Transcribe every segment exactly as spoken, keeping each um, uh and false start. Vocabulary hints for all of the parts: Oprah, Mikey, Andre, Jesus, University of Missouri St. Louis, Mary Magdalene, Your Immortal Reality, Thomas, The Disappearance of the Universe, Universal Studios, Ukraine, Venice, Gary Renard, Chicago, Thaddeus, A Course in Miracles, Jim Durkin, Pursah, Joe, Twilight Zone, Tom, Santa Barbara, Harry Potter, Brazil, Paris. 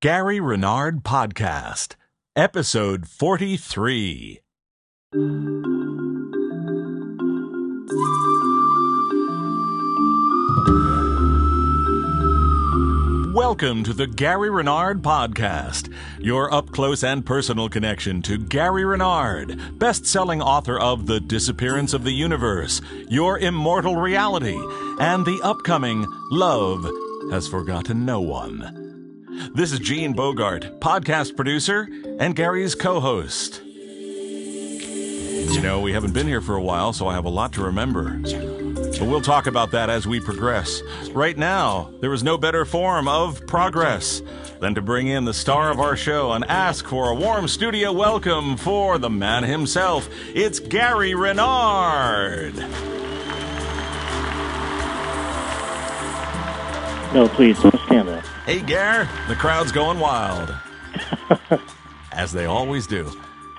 Gary Renard Podcast, Episode forty-three. Welcome to the Gary Renard Podcast, your up-close and personal connection to Gary Renard, best-selling author of The Disappearance of the Universe, Your Immortal Reality, and the upcoming Love Has Forgotten No One. This is Gene Bogart, podcast producer and Gary's co-host. You know, we haven't been here for a while, so I have a lot to remember. But we'll talk about that as we progress. Right now, there is no better form of progress than to bring in the star of our show and ask for a warm studio welcome for the man himself. It's Gary Renard. No, please, don't stand there. Hey, Gare, the crowd's going wild, as they always do.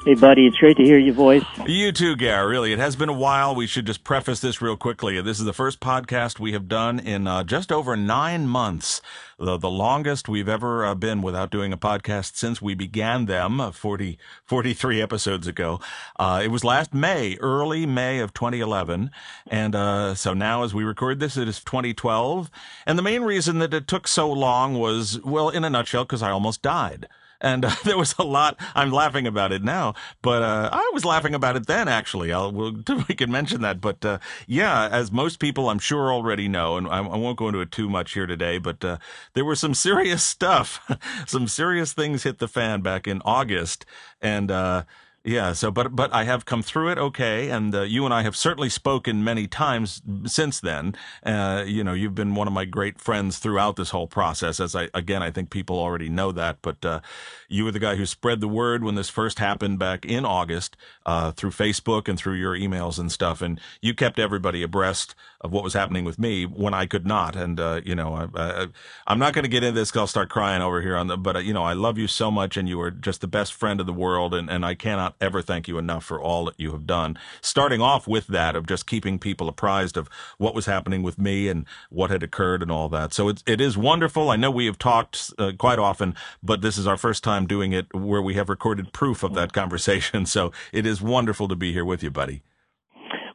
Hey, buddy, it's great to hear your voice. You too, Gare, really. It has been a while. We should just preface this real quickly. This is the first podcast we have done in uh, just over nine months, the, the longest we've ever uh, been without doing a podcast since we began them uh, forty, forty-three episodes ago. Uh, it was last May, early May of twenty eleven, and uh, so now as we record this, it is twenty twelve, and the main reason that it took so long was, well, in a nutshell, because I almost died. And uh, there was a lot. I'm laughing about it now, but uh, I was laughing about it then, actually. I'll, we'll, we can mention that. But, uh, yeah, as most people I'm sure already know, and I, I won't go into it too much here today, but uh, there were some serious stuff. Some serious things hit the fan back in August. And, uh, yeah, so but but I have come through it okay, and uh, you and I have certainly spoken many times since then. Uh, you know, you've been one of my great friends throughout this whole process. As I again, I think people already know that, but uh, you were the guy who spread the word when this first happened back in August uh, through Facebook and through your emails and stuff, and you kept everybody abreast of what was happening with me when I could not. And uh, you know, I, I, I'm not going to get into this because I'll start crying over here on the. But uh, you know, I love you so much, and you are just the best friend of the world, and and I cannot ever thank you enough for all that you have done, starting off with that of just keeping people apprised of what was happening with me and what had occurred and all that. So it, it is wonderful. I know we have talked uh, quite often, but this is our first time doing it where we have recorded proof of that conversation. So it is wonderful to be here with you, buddy.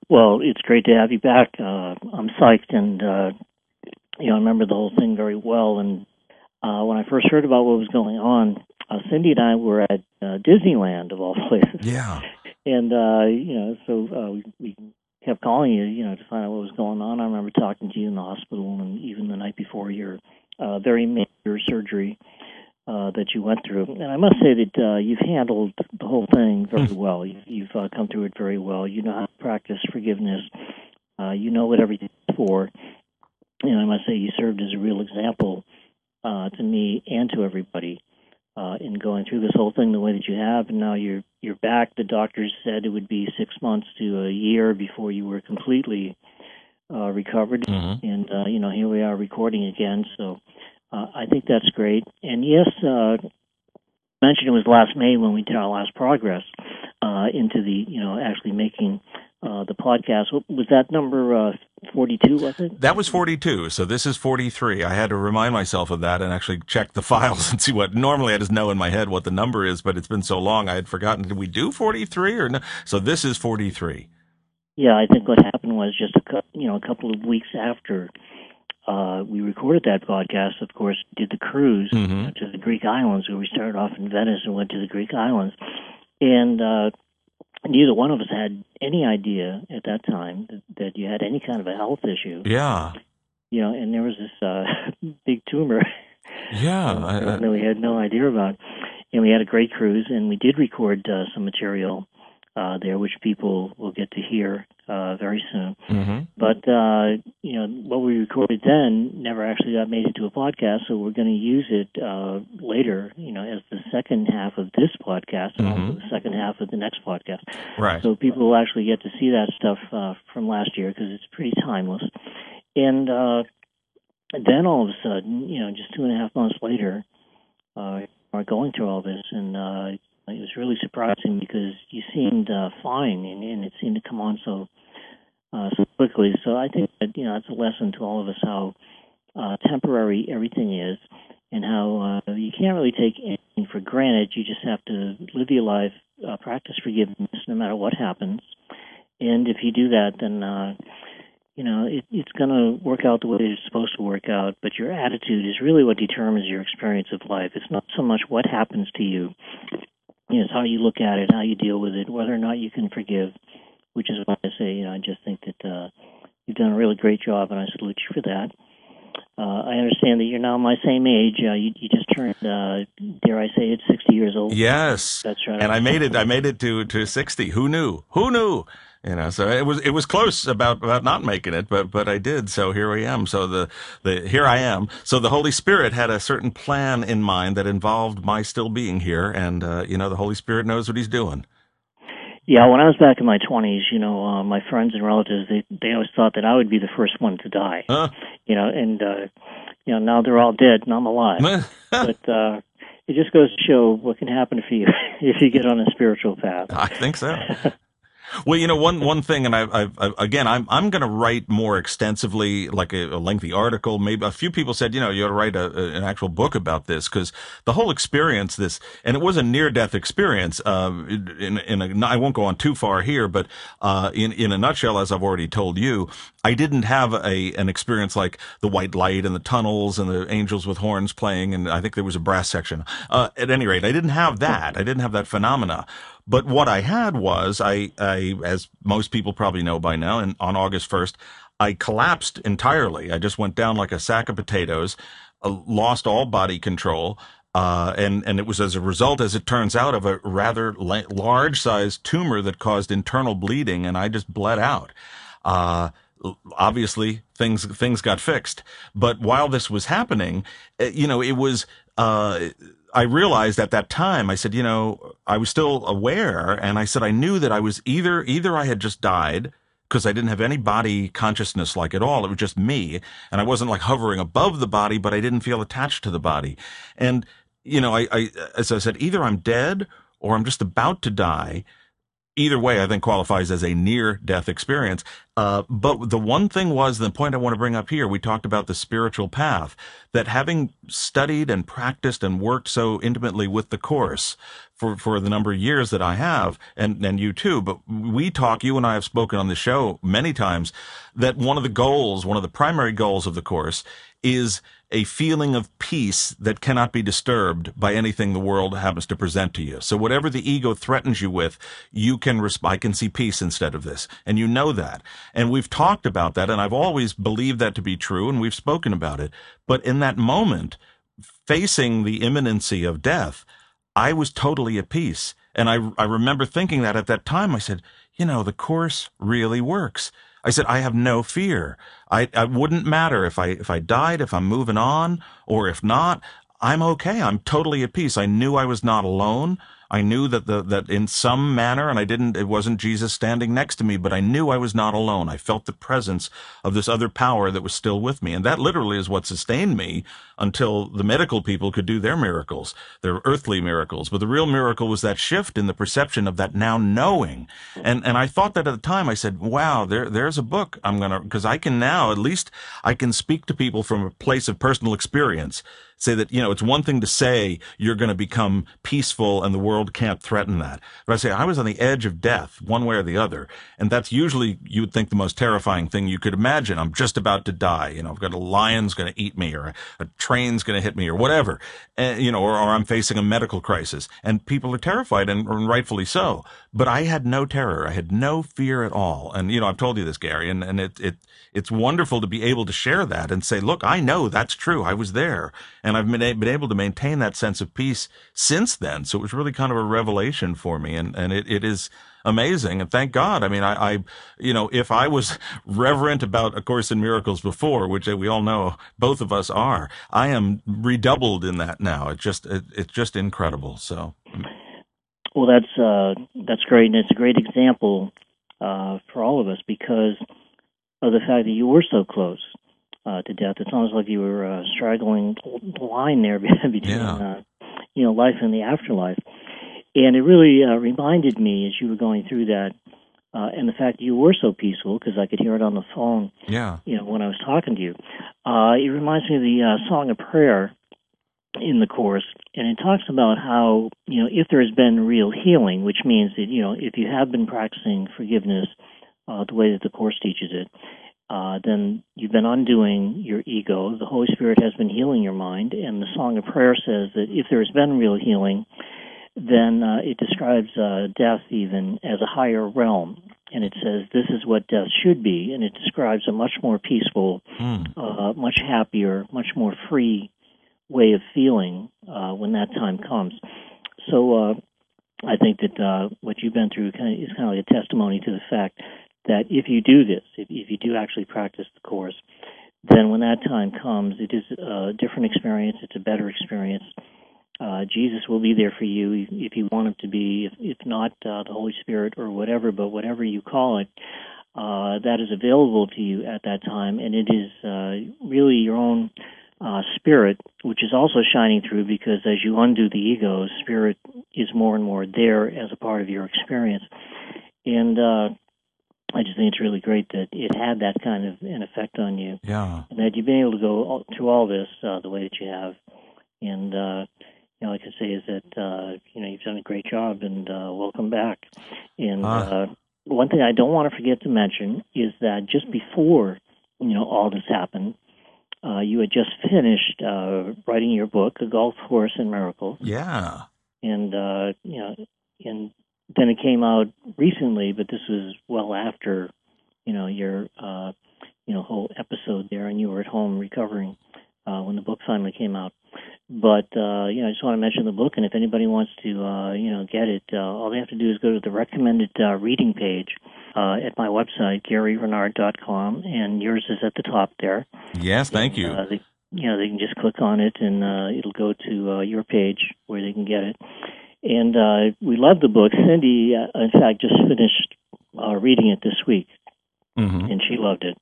Well, it's great to have you back. Uh, I'm psyched, and uh, you know, I remember the whole thing very well. And uh, when I first heard about what was going on, Uh, Cindy and I were at uh, Disneyland, of all places. Yeah. And, uh, you know, so uh, we, we kept calling you, you know, to find out what was going on. I remember talking to you in the hospital, and even the night before your uh, very major surgery uh, that you went through. And I must say that uh, you've handled the whole thing very mm. well. You've, you've uh, come through it very well. You know how to practice forgiveness. Uh, you know what everything's for. And I must say you served as a real example uh, to me and to everybody. Uh, in going through this whole thing the way that you have, and now you're you're back. The doctors said it would be six months to a year before you were completely uh, recovered. Mm-hmm. And uh, you know, here we are recording again. So uh, I think that's great. And yes, uh, I mentioned it was last May when we did our last progress uh, into the you know actually making. Uh, the podcast, was that number uh, forty-two, was it? That was forty-two, so this is forty-three. I had to remind myself of that and actually check the files and see what, normally I just know in my head what the number is, but it's been so long I had forgotten, did we do forty-three or no? So this is forty-three. Yeah, I think what happened was just a, you know, a couple of weeks after uh, we recorded that podcast, of course, did the cruise mm-hmm. to the Greek islands, where we started off in Venice and went to the Greek islands, and uh neither one of us had any idea at that time that, that you had any kind of a health issue. Yeah. You know, and there was this uh, big tumor. Yeah. um, I, I... that we had no idea about. And we had a great cruise, and we did record uh, some material uh, there, which people will get to hear uh, very soon. Mm-hmm. But, uh, you know, what we recorded then never actually got made into a podcast, so we're going to use it uh, later, you know, as the second half of this podcast and mm-hmm. also the second half of the next podcast. Right. So people will actually get to see that stuff uh, from last year, because it's pretty timeless. And uh, then all of a sudden, you know, just two and a half months later, uh, we're going through all this, and uh it was really surprising, because you seemed uh, fine, and, and it seemed to come on so, uh, so quickly. So I think that, you know, that's a lesson to all of us how uh, temporary everything is, and how uh, you can't really take anything for granted. You just have to live your life, uh, practice forgiveness no matter what happens. And if you do that, then, uh, you know, it, it's going to work out the way it's supposed to work out. But your attitude is really what determines your experience of life. It's not so much what happens to you. You know, it's how you look at it, how you deal with it, whether or not you can forgive, which is why I say, you know, I just think that uh, you've done a really great job, and I salute you for that. Uh, I understand that you're now my same age. Uh, you, you just turned, uh, dare I say it, sixty years old. Yes, that's right. And I made it. I made it to, to sixty. Who knew? Who knew? You know, so it was it was close about, about not making it, but but I did. So here I am. So the, the here I am. So the Holy Spirit had a certain plan in mind that involved my still being here, and uh, you know, the Holy Spirit knows what He's doing. Yeah, when I was back in my twenties, you know, uh, my friends and relatives, they they always thought that I would be the first one to die. Huh. You know, and uh, you know, now they're all dead, and I'm alive. But uh, it just goes to show what can happen for you if you get on a spiritual path. I think so. Well, you know, one one thing, and I, I, I again, I'm I'm going to write more extensively, like a, a lengthy article. Maybe a few people said, you know, you ought to write a, a, an actual book about this, because the whole experience, this, and it was a near-death experience. Uh, in in a, I won't go on too far here, but uh, in in a nutshell, as I've already told you, I didn't have a an experience like the white light and the tunnels and the angels with horns playing, and I think there was a brass section. Uh, at any rate, I didn't have that. I didn't have that phenomena. But what I had was, I, I, as most people probably know by now, and on August first, I collapsed entirely. I just went down like a sack of potatoes, uh, lost all body control, uh, and, and it was as a result, as it turns out, of a rather la- large-sized tumor that caused internal bleeding, and I just bled out. Uh, obviously, things, things got fixed. But while this was happening, you know, it was, uh, I realized at that time, I said, you know, I was still aware, and I said, I knew that I was either, either I had just died, because I didn't have any body consciousness like at all. It was just me, and I wasn't like hovering above the body, but I didn't feel attached to the body. And, you know, I, I as I said, either I'm dead or I'm just about to die. Either way, I think qualifies as a near-death experience. Uh, but the one thing was, the point I want to bring up here, we talked about the spiritual path, that having studied and practiced and worked so intimately with the Course for, for the number of years that I have, and, and you too, but we talk, you and I have spoken on the show many times, that one of the goals, one of the primary goals of the Course is a feeling of peace that cannot be disturbed by anything the world happens to present to you. So whatever the ego threatens you with, you can respond. I can see peace instead of this. And you know that. And we've talked about that, and I've always believed that to be true, and we've spoken about it. But in that moment, facing the imminency of death, I was totally at peace. And I, I remember thinking that at that time, I said, you know, the Course really works. I said, I have no fear. I, I wouldn't matter if I, if I died, if I'm moving on, or if not, I'm okay. I'm totally at peace. I knew I was not alone. I knew that the, that in some manner, and I didn't, it wasn't Jesus standing next to me, but I knew I was not alone. I felt the presence of this other power that was still with me. And that literally is what sustained me until the medical people could do their miracles, their earthly miracles. But the real miracle was that shift in the perception of that now knowing. And, and I thought that at the time, I said, wow, there, there's a book I'm going to, because I can now, at least I can speak to people from a place of personal experience. Say that, you know, it's one thing to say you're going to become peaceful and the world can't threaten that. But I say, I was on the edge of death, one way or the other. And that's usually, you would think, the most terrifying thing you could imagine. I'm just about to die. You know, I've got a lion's going to eat me, or a train's going to hit me, or whatever. And, you know, or, or I'm facing a medical crisis. And people are terrified, and, and rightfully so. But I had no terror. I had no fear at all. And, you know, I've told you this, Gary, and, and it, it, it's wonderful to be able to share that and say, look, I know that's true. I was there. And I've been, a- been able to maintain that sense of peace since then. So it was really kind of a revelation for me. And, and it, it is amazing. And thank God. I mean, I, I, you know, if I was reverent about A Course in Miracles before, which we all know both of us are, I am redoubled in that now. It just, it, it's just incredible. So. Well, that's uh, that's great, and it's a great example uh, for all of us because of the fact that you were so close uh, to death. It's almost like you were uh, straggling the line there between, yeah. uh, you know, life and the afterlife. And it really uh, reminded me as you were going through that, uh, and the fact that you were so peaceful, because I could hear it on the phone. Yeah. You know, when I was talking to you, uh, it reminds me of the uh, Song of Prayer in the Course, and it talks about how, you know, if there has been real healing, which means that, you know, if you have been practicing forgiveness uh, the way that the Course teaches it, uh, then you've been undoing your ego. The Holy Spirit has been healing your mind, and the Song of Prayer says that if there has been real healing, then uh, it describes uh, death even as a higher realm. And it says this is what death should be, and it describes a much more peaceful, mm. uh, much happier, much more free way of feeling uh, when that time comes. So uh, I think that uh, what you've been through kind of is kind of like a testimony to the fact that if you do this, if, if you do actually practice the Course, then when that time comes, it is a different experience, it's a better experience. Uh, Jesus will be there for you if you want him to be, if, if not uh, the Holy Spirit or whatever, but whatever you call it, uh, that is available to you at that time, and it is uh, really your own uh, spirit, which is also shining through, because as you undo the ego, spirit is more and more there as a part of your experience. And uh, I just think it's really great that it had that kind of an effect on you, yeah. and that you've been able to go through all this uh, the way that you have, and uh all I can say is that uh, you know, you've done a great job, and uh, welcome back. And uh. Uh, one thing I don't want to forget to mention is that just before, you know, all this happened, uh, you had just finished uh, writing your book, A Golf Course in Miracles. Yeah. And uh, you know, and then it came out recently, but this was well after, you know, your uh, you know, whole episode there, and you were at home recovering uh, when the book finally came out. But, uh, you know, I just want to mention the book, and if anybody wants to, uh, you know, get it, uh, all they have to do is go to the recommended uh, reading page uh, at my website, Gary Renard dot com, and yours is at the top there. Yes, thank and, you. Uh, they, you know, they can just click on it, and uh, it'll go to uh, your page where they can get it. And uh, we love the book. Cindy, uh, in fact, just finished uh, reading it this week, mm-hmm. and she loved it.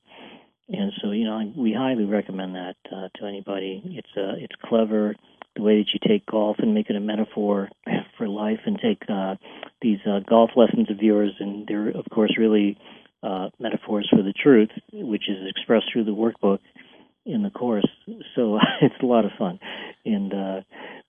And so, you know, we highly recommend that uh, to anybody. It's uh, it's clever, the way that you take golf and make it a metaphor for life, and take uh, these uh, golf lessons of yours, and they're, of course, really uh, metaphors for the truth, which is expressed through the workbook in the Course. So it's a lot of fun, and uh,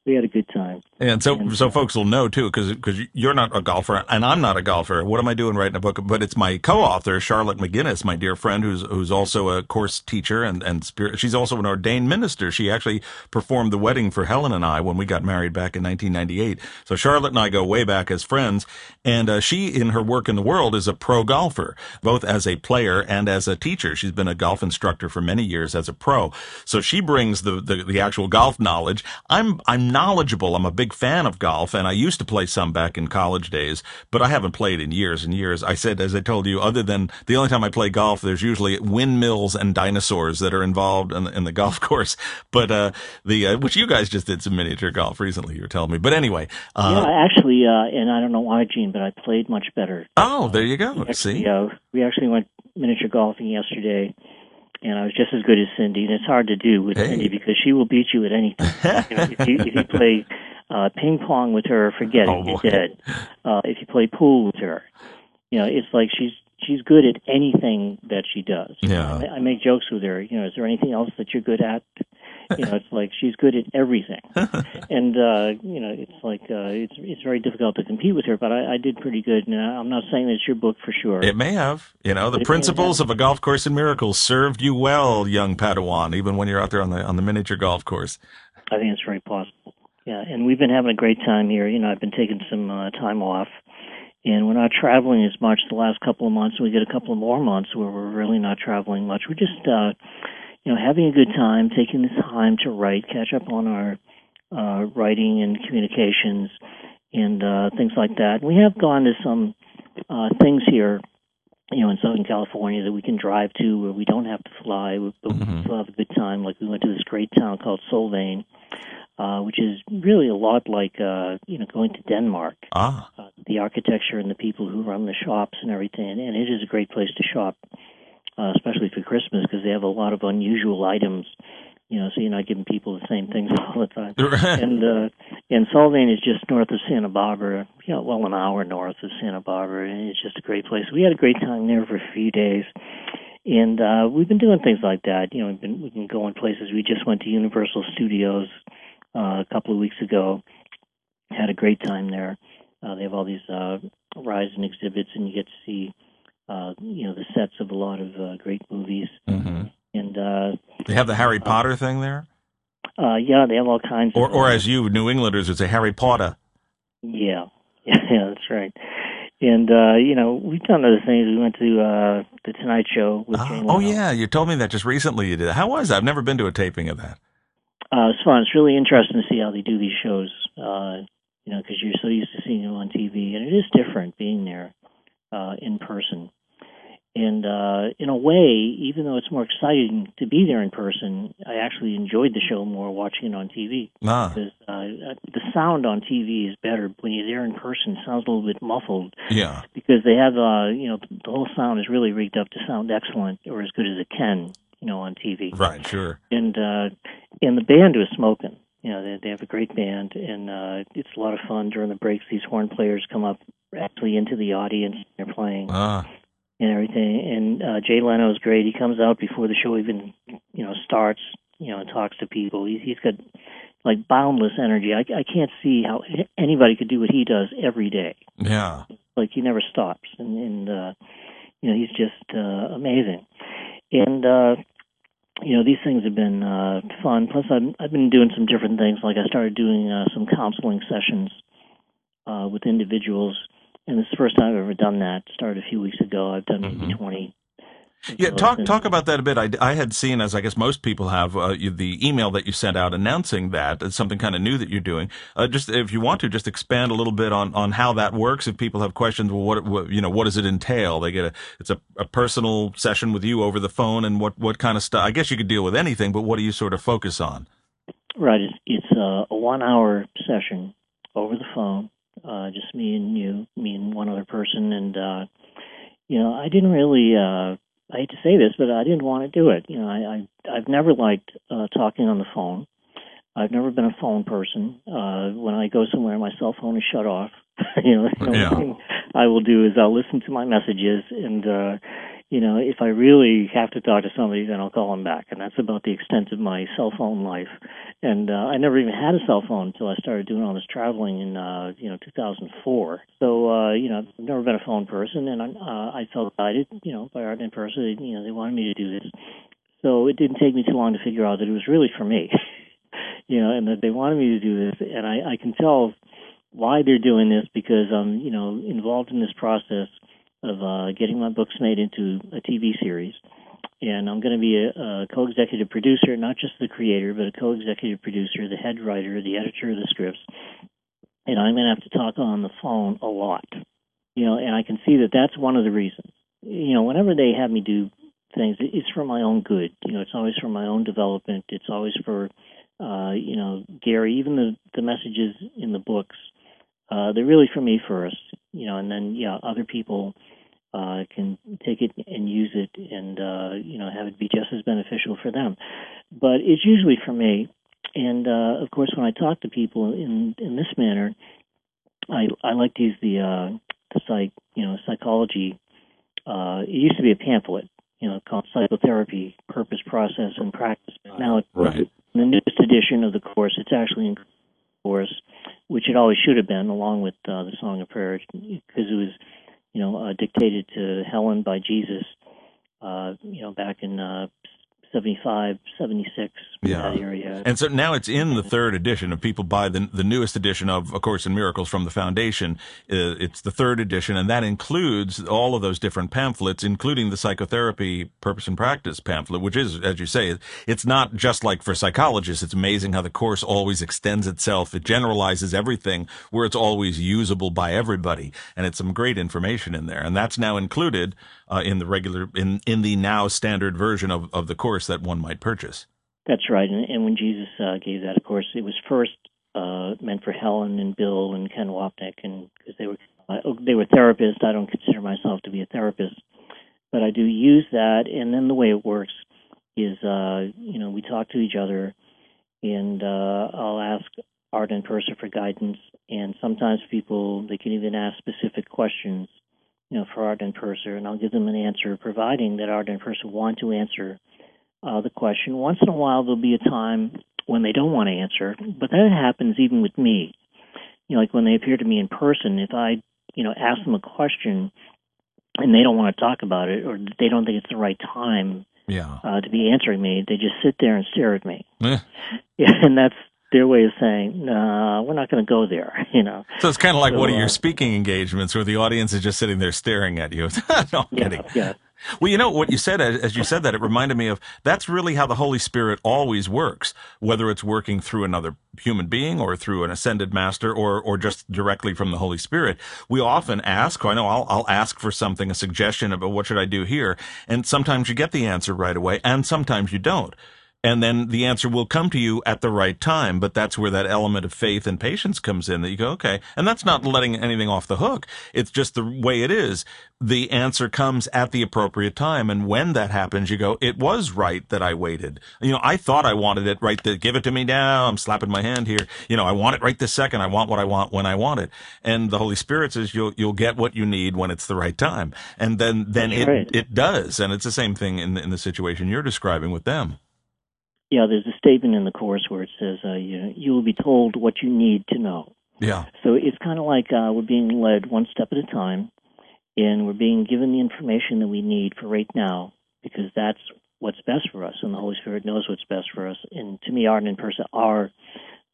we had a good time. And so, and, so folks will know, too, because because you're not a golfer, and I'm not a golfer. What am I doing writing a book? But it's my co-author, Charlotte McGinnis, my dear friend, who's who's also a Course teacher, and, and spirit, she's also an ordained minister. She actually performed the wedding for Helen and I when we got married back in nineteen ninety-eight. So Charlotte and I go way back as friends, and uh, she, in her work in the world, is a pro golfer, both as a player and as a teacher. She's been a golf instructor for many years as a pro. So she brings the, the, the actual golf knowledge. I'm I'm knowledgeable. I'm a big fan of golf, and I used to play some back in college days, but I haven't played in years and years. I said, as I told you, other than the only time I play golf, there's usually windmills and dinosaurs that are involved in the, in the golf course. But uh, the uh, which you guys just did some miniature golf recently, you were telling me. But anyway, uh, yeah, actually, uh, and I don't know why, Gene, but I played much better. Oh, there you go. Uh, we actually, See, uh, we actually went miniature golfing yesterday. And I was just as good as Cindy, and it's hard to do with hey. Cindy because she will beat you at anything. You know, if, you, if you play uh, ping pong with her, forget oh, it, you're boy. dead. Uh, if you play pool with her, you know, it's like she's she's good at anything that she does. Yeah. I, I make jokes with her. You know, is there anything else that you're good at? You know, it's like she's good at everything. And uh, you know, it's like uh, it's it's very difficult to compete with her. But I, I did pretty good. And I'm not saying that it's your book for sure. It may have. You know, the principles of A Golf Course in Miracles served you well, young Padawan. Even when you're out there on the on the miniature golf course. I think it's very possible. Yeah, and we've been having a great time here. You know, I've been taking some uh, time off. And we're not traveling as much the last couple of months. We get a couple of more months where we're really not traveling much. We're just, uh, you know, having a good time, taking the time to write, catch up on our uh, writing and communications and uh, things like that. And we have gone to some uh, things here, you know, in Southern California that we can drive to where we don't have to fly, but we still have a good time. Like we went to this great town called Solvang. Uh, which is really a lot like, uh, you know, going to Denmark. Ah. Uh, the architecture and the people who run the shops and everything. And, and it is a great place to shop, uh, especially for Christmas, because they have a lot of unusual items, you know, so you're not giving people the same things all the time. and uh, and Solvang is just north of Santa Barbara, you know, well, an hour north of Santa Barbara, and it's just a great place. We had a great time there for a few days. And uh, we've been doing things like that. You know, we've been, we've been going places. We just went to Universal Studios uh, a couple of weeks ago. Had a great time there. Uh, they have all these uh, rides and exhibits, and you get to see, uh, you know, the sets of a lot of uh, great movies. Mm-hmm. And uh, they have the Harry uh, Potter thing there? Uh, yeah, they have all kinds or, of... Or as you New Englanders would say, Harry Potter. Yeah, yeah, yeah that's right. And, uh, you know, we've done other things. We went to uh, The Tonight Show with uh, Gene Bogart. Oh, yeah, you told me that just recently you did. How was it? I've never been to a taping of that. Uh, it's fun. It's really interesting to see how they do these shows, uh, you know, because you're so used to seeing them on T V. And it is different being there uh, in person. And uh, in a way, even though it's more exciting to be there in person, I actually enjoyed the show more watching it on T V. Ah. Because uh, the sound on T V is better. When you're there in person, it sounds a little bit muffled. Yeah. Because they have, uh, you know, the whole sound is really rigged up to sound excellent or as good as it can, you know, on T V. Right, sure. And uh, and the band was smoking. You know, they, they have a great band, and uh, it's a lot of fun. During the breaks, these horn players come up actually into the audience. They're playing. Ah. And everything, and uh, Jay Leno's great. He comes out before the show even, you know, starts, you know, and talks to people. He's, he's got, like, boundless energy. I, I can't see how anybody could do what he does every day. Yeah. Like, he never stops, and, and uh, you know, he's just uh, amazing. And, uh, you know, these things have been uh, fun. Plus, I'm, I've been doing some different things. Like, I started doing uh, some counseling sessions uh, with individuals. And this is the first time I've ever done that. Started a few weeks ago. I've done maybe mm-hmm. twenty. Yeah, talk and, talk about that a bit. I, I had seen, as I guess most people have, uh, you, the email that you sent out announcing that. It's something kind of new that you're doing. Uh, just if you want to, just expand a little bit on, on how that works. If people have questions, well, what, what you know, what does it entail? They get a it's a, a personal session with you over the phone, and what, what kind of stuff? I guess you could deal with anything, but what do you sort of focus on? Right, it's, it's a, a one hour session over the phone. Uh, just me and you, me and one other person, and uh, you know, I didn't really. Uh, I hate to say this, but I didn't want to do it. You know, I, I I've never liked uh, talking on the phone. I've never been a phone person. Uh, when I go somewhere, my cell phone is shut off. you know, the only yeah. thing I will do is I'll listen to my messages, and uh, you know, if I really have to talk to somebody, then I'll call them back, and that's about the extent of my cell phone life. And uh, I never even had a cell phone until I started doing all this traveling in, uh, you know, two thousand four. So, uh, you know, I've never been a phone person, and uh, I felt guided, you know, by Arten and Pursah. You know, they wanted me to do this, so it didn't take me too long to figure out that it was really for me, you know, and that they wanted me to do this, and I, I can tell why they're doing this because I'm, you know, involved in this process of uh, getting my books made into a T V series. And I'm going to be a, a co-executive producer, not just the creator, but a co-executive producer, the head writer, the editor of the scripts. And I'm going to have to talk on the phone a lot. You know, and I can see that that's one of the reasons. You know, whenever they have me do things, it's for my own good. You know, it's always for my own development. It's always for, uh, you know, Gary, even the, the messages in the books, uh, they're really for me first. You know, and then, yeah, other people Uh, can take it and use it and, uh, you know, have it be just as beneficial for them. But it's usually for me. And, uh, of course, when I talk to people in, in this manner, I, I like to use the, uh, the psych, you know, psychology. Uh, it used to be a pamphlet, you know, called Psychotherapy, Purpose, Process, and Practice. But now it's right. In the newest edition of the course, it's actually in course, which it always should have been, along with uh, the Song of Prayer, because it was you know, uh, dictated to Helen by Jesus, uh, you know, back in uh, seventy-five, seventy-six, yeah. that area. And so now it's in the third edition, and people buy the the newest edition of A Course in Miracles from the Foundation. Uh, it's the third edition, and that includes all of those different pamphlets, including the Psychotherapy Purpose and Practice pamphlet, which is, as you say, it's not just like for psychologists. It's amazing how the course always extends itself. It generalizes everything where it's always usable by everybody, and it's some great information in there. And that's now included uh, in the regular, in, in the now standard version of, of the course that one might purchase. That's right. And, and when Jesus uh, gave that, of course, it was first uh, meant for Helen and Bill and Ken Wapnick, and because they were uh, they were therapists. I don't consider myself to be a therapist, but I do use that. And then the way it works is, uh, you know, we talk to each other, and uh, I'll ask Arten and Pursah for guidance, and sometimes people they can even ask specific questions, you know, for Arten and Pursah, and I'll give them an answer, providing that Arten and Pursah want to answer Uh, the question. Once in a while, there'll be a time when they don't want to answer. But that happens even with me. You know, like when they appear to me in person, if I, you know, ask them a question and they don't want to talk about it, or they don't think it's the right time yeah. uh, to be answering me, they just sit there and stare at me. Eh. Yeah, and that's their way of saying, nah, we're not going to go there, you know. So it's kind of like so, one of uh, your speaking engagements where the audience is just sitting there staring at you. No, I'm yeah, kidding. Yeah. Well, you know, what you said, as you said that, it reminded me of, that's really how the Holy Spirit always works, whether it's working through another human being or through an ascended master or or just directly from the Holy Spirit. We often ask, I know I'll, I'll ask for something, a suggestion about what should I do here, and sometimes you get the answer right away, and sometimes you don't. And then the answer will come to you at the right time. But that's where that element of faith and patience comes in, that you go, okay. And that's not letting anything off the hook. It's just the way it is. The answer comes at the appropriate time. And when that happens, you go, it was right that I waited. You know, I thought I wanted it right there. Give it to me now. I'm slapping my hand here. You know, I want it right this second. I want what I want when I want it. And the Holy Spirit says you'll, you'll get what you need when it's the right time. And then, then it, right. it does. And it's the same thing in, in the situation you're describing with them. Yeah, there's a statement in the Course where it says, uh, you know, you will be told what you need to know. Yeah. So it's kind of like uh, we're being led one step at a time, and we're being given the information that we need for right now, because that's what's best for us, and the Holy Spirit knows what's best for us. And to me, Arten and Pursah are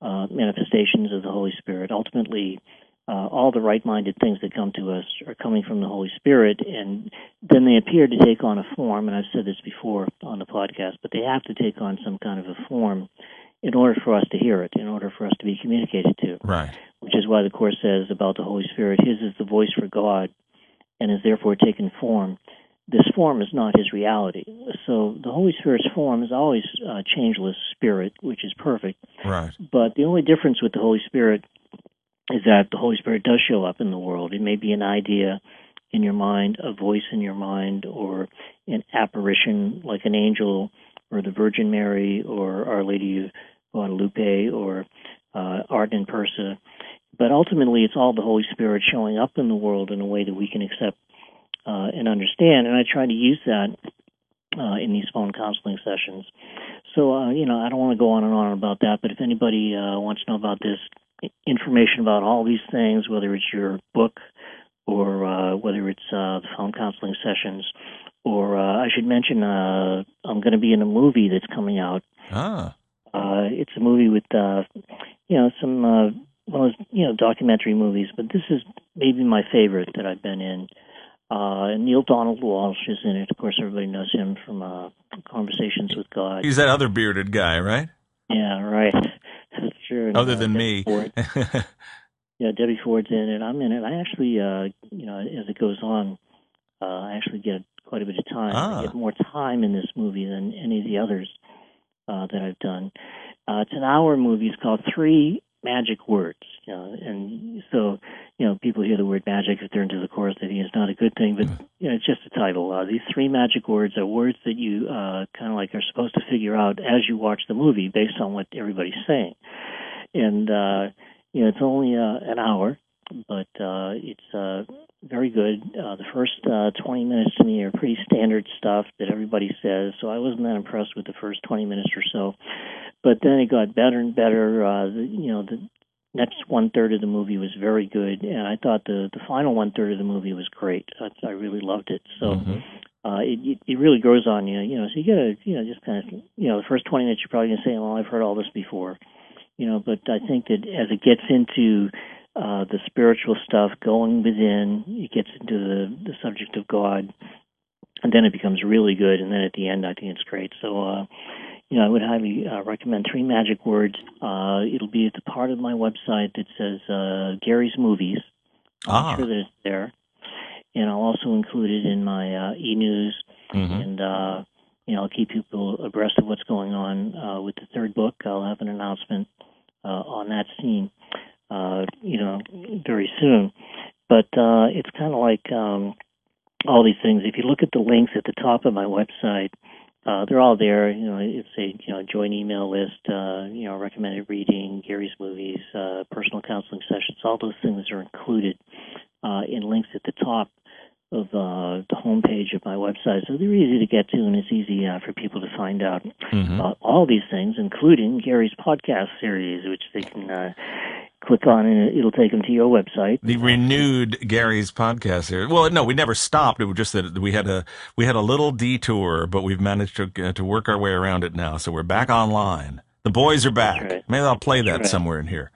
uh, manifestations of the Holy Spirit. Ultimately, uh, all the right-minded things that come to us are coming from the Holy Spirit, and then they appear to take on a form, and I've said this before on the podcast, but they have to take on some kind of a form in order for us to hear it, in order for us to be communicated to. Right. Which is why the Course says about the Holy Spirit, his is the voice for God and is therefore taken form. This form is not his reality. So the Holy Spirit's form is always a changeless spirit, which is perfect. Right. But the only difference with the Holy Spirit is that the Holy Spirit does show up in the world. It may be an idea in your mind, a voice in your mind, or an apparition like an angel or the Virgin Mary or Our Lady of Guadalupe or uh, Arten and Pursah. But ultimately, it's all the Holy Spirit showing up in the world in a way that we can accept uh, and understand. And I try to use that uh, in these phone counseling sessions. So, uh, you know, I don't want to go on and on about that, but if anybody uh, wants to know about this, information about all these things, whether it's your book or uh, whether it's uh, the phone counseling sessions, or uh, I should mention uh, I'm going to be in a movie that's coming out. Ah. Uh, it's a movie with, uh, you know, some, uh, well, you know, documentary movies, but this is maybe my favorite that I've been in. Uh, Neil Donald Walsh is in it. Of course, everybody knows him from uh, Conversations with God. He's that other bearded guy, right? Yeah, right. Sure. Other and, uh, than Debbie me. Ford. Yeah, Debbie Ford's in it. I'm in it. I actually, uh, you know, as it goes on, uh, I actually get quite a bit of time. Ah. I get more time in this movie than any of the others uh, that I've done. Uh, it's an hour movie. It's called Three Magic Words. You know, and so, you know, people hear the word magic. If they're into the Course, they think it's not a good thing. But, mm. you know, it's just a title. Uh, these three magic words are words that you uh, kind of like are supposed to figure out as you watch the movie based on what everybody's saying. And, uh, you know, it's only uh, an hour, but uh, it's uh, very good. Uh, the first uh, twenty minutes to me are pretty standard stuff that everybody says, so I wasn't that impressed with the first twenty minutes or so. But then it got better and better. Uh, the, you know, the next one-third of the movie was very good, and I thought the, the final one-third of the movie was great. I, I really loved it. So. Mm-hmm. Uh, it it really grows on you, you know, so you got to, you know, just kind of, you know, the first twenty minutes you're probably going to say, well, I've heard all this before. You know, but I think that as it gets into uh, the spiritual stuff, going within, it gets into the, the subject of God, and then it becomes really good. And then at the end, I think it's great. So, uh, you know, I would highly uh, recommend Three Magic Words. Uh, it'll be at the part of my website that says uh, Gary's Movies. Ah. I'm sure that it's there. And I'll also include it in my uh, e-news. Mm-hmm. And uh, you know, I'll keep people abreast of what's going on uh, with the third book. I'll have an announcement Uh, on that scene, uh, you know, very soon. But uh, it's kind of like um, all these things. If you look at the links at the top of my website, uh, they're all there. You know, it's a you know join email list, uh, you know, recommended reading, Gary's movies, uh, personal counseling sessions. All those things are included uh, in links at the top of uh, the homepage of my website. So they're easy to get to, and it's easy uh, for people to find out mm-hmm. about all these things, including Gary's podcast series, which they can uh, click on, and it'll take them to your website. The renewed Gary's podcast series. Well, no, we never stopped. It was just that we had a we had a little detour, but we've managed to uh, to work our way around it now. So we're back online. The boys are back. Right. Maybe I'll play that right. somewhere in here.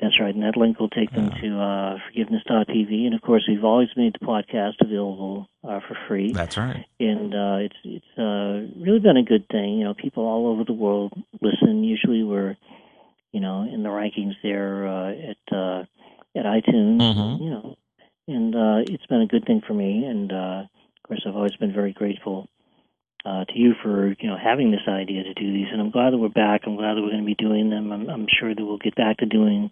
That's right, and that link will take them yeah. to uh, Forgiveness dot T V. And, of course, we've always made the podcast available uh, for free. That's right. And uh, it's it's uh, really been a good thing. You know, people all over the world listen. Usually we're, you know, in the rankings there uh, at uh, at iTunes, mm-hmm. you know. And uh, it's been a good thing for me. And, uh, of course, I've always been very grateful Uh, to you for, you know, having this idea to do these. And I'm glad that we're back. I'm glad that we're going to be doing them. I'm, I'm sure that we'll get back to doing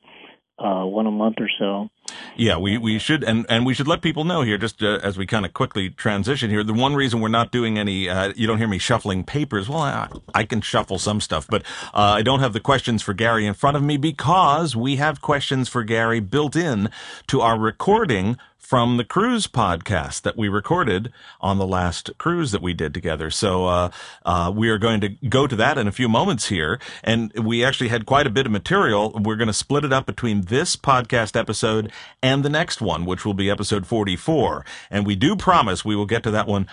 uh, one a month or so. Yeah, we, we should. And, and we should let people know here, just uh, as we kind of quickly transition here, the one reason we're not doing any, uh, you don't hear me shuffling papers. Well, I, I can shuffle some stuff, but uh, I don't have the questions for Gary in front of me because we have questions for Gary built in to our recording from the cruise podcast that we recorded on the last cruise that we did together. So uh, uh, we are going to go to that in a few moments here. And we actually had quite a bit of material. We're going to split it up between this podcast episode and the next one, which will be episode forty-four. And we do promise we will get to that one,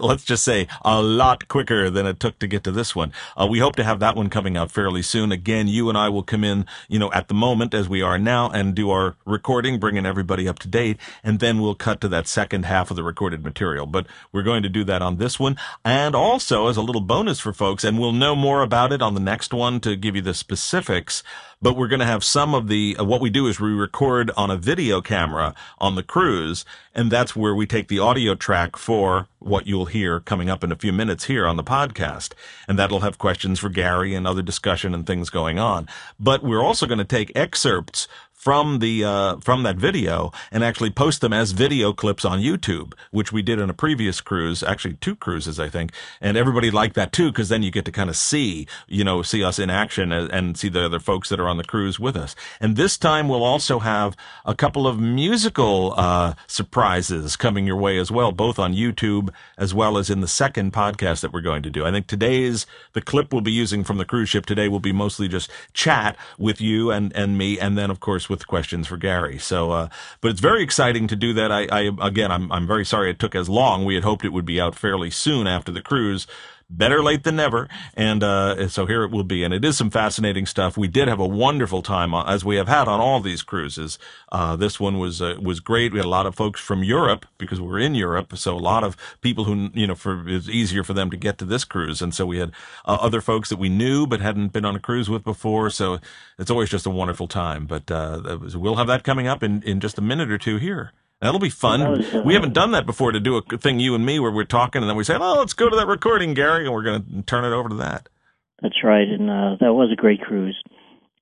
let's just say, a lot quicker than it took to get to this one. Uh, we hope to have that one coming out fairly soon. Again, you and I will come in, you know, at the moment as we are now and do our recording, bringing everybody up to date. And then we'll cut to that second half of the recorded material. But we're going to do that on this one. And also as a little bonus for folks, and we'll know more about it on the next one to give you the specifics. But we're going to have some of the, uh, what we do is we record on a video camera on the cruise, and that's where we take the audio track for what you'll hear coming up in a few minutes here on the podcast. And that'll have questions for Gary and other discussion and things going on. But we're also going to take excerpts from the uh, from that video and actually post them as video clips on YouTube, which we did on a previous cruise, actually two cruises, I think. And everybody liked that too, because then you get to kind of see, you know, see us in action and see the other folks that are on the cruise with us. And this time we'll also have a couple of musical uh, surprises coming your way as well, both on YouTube as well as in the second podcast that we're going to do. I think today's, the clip we'll be using from the cruise ship today will be mostly just chat with you and, and me, and then, of course, with questions for Gary. So, uh, but it's very exciting to do that. I, I again, I'm, I'm very sorry it took as long. We had hoped it would be out fairly soon after the cruise. Better late than never. And uh, so here it will be. And it is some fascinating stuff. We did have a wonderful time, as we have had on all these cruises. Uh, this one was uh, was great. We had a lot of folks from Europe because we were in Europe. So a lot of people who, you know, for it's easier for them to get to this cruise. And so we had uh, other folks that we knew but hadn't been on a cruise with before. So it's always just a wonderful time. But uh, we'll have that coming up in, in just a minute or two here. That'll be fun. We haven't done that before, to do a thing, you and me, where we're talking and then we say, oh, let's go to that recording, Gary, and we're going to turn it over to that. That's right, and uh, that was a great cruise,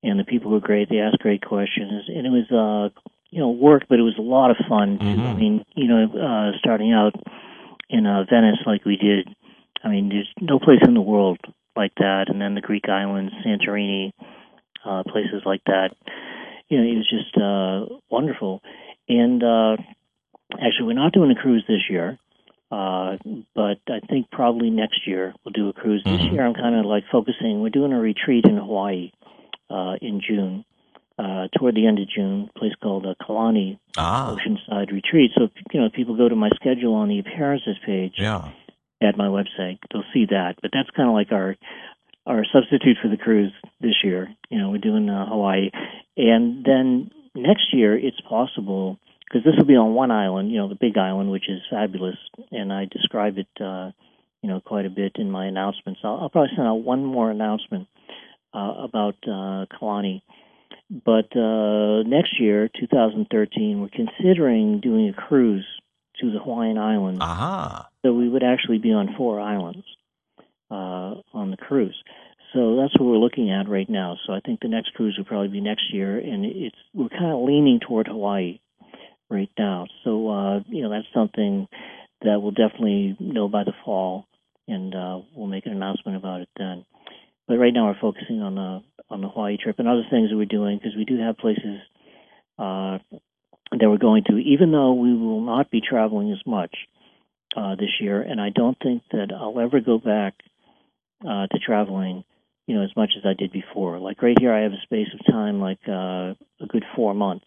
and the people were great. They asked great questions, and it was, uh, you know, work, but it was a lot of fun, too. Mm-hmm. I mean, you know, uh, starting out in uh, Venice like we did, I mean, there's no place in the world like that, and then the Greek islands, Santorini, uh, places like that. You know, it was just uh, wonderful. And uh, actually, we're not doing a cruise this year, uh, but I think probably next year we'll do a cruise. Mm-hmm. This year I'm kind of like focusing. We're doing a retreat in Hawaii uh, in June, uh, toward the end of June, a place called uh, Kalani, ah. Oceanside Retreat. So, you know, if people go to my schedule on the appearances page yeah. at my website, they'll see that. But that's kind of like our our substitute for the cruise this year. You know, we're doing uh, Hawaii. And then next year, it's possible, because this will be on one island, you know, the Big Island, which is fabulous, and I describe it, uh, you know, quite a bit in my announcements. I'll, I'll probably send out one more announcement uh, about uh, Kalani. But uh, next year, two thousand thirteen, we're considering doing a cruise to the Hawaiian Islands. Aha. So we would actually be on four islands uh, on the cruise. So that's what we're looking at right now. So I think the next cruise will probably be next year, and it's we're kind of leaning toward Hawaii right now. So, uh, you know, that's something that we'll definitely know by the fall, and uh, we'll make an announcement about it then. But right now we're focusing on the, on the Hawaii trip and other things that we're doing, because we do have places uh, that we're going to, even though we will not be traveling as much uh, this year. And I don't think that I'll ever go back uh, to traveling, you know, as much as I did before. Like right here, I have a space of time, like uh, a good four months.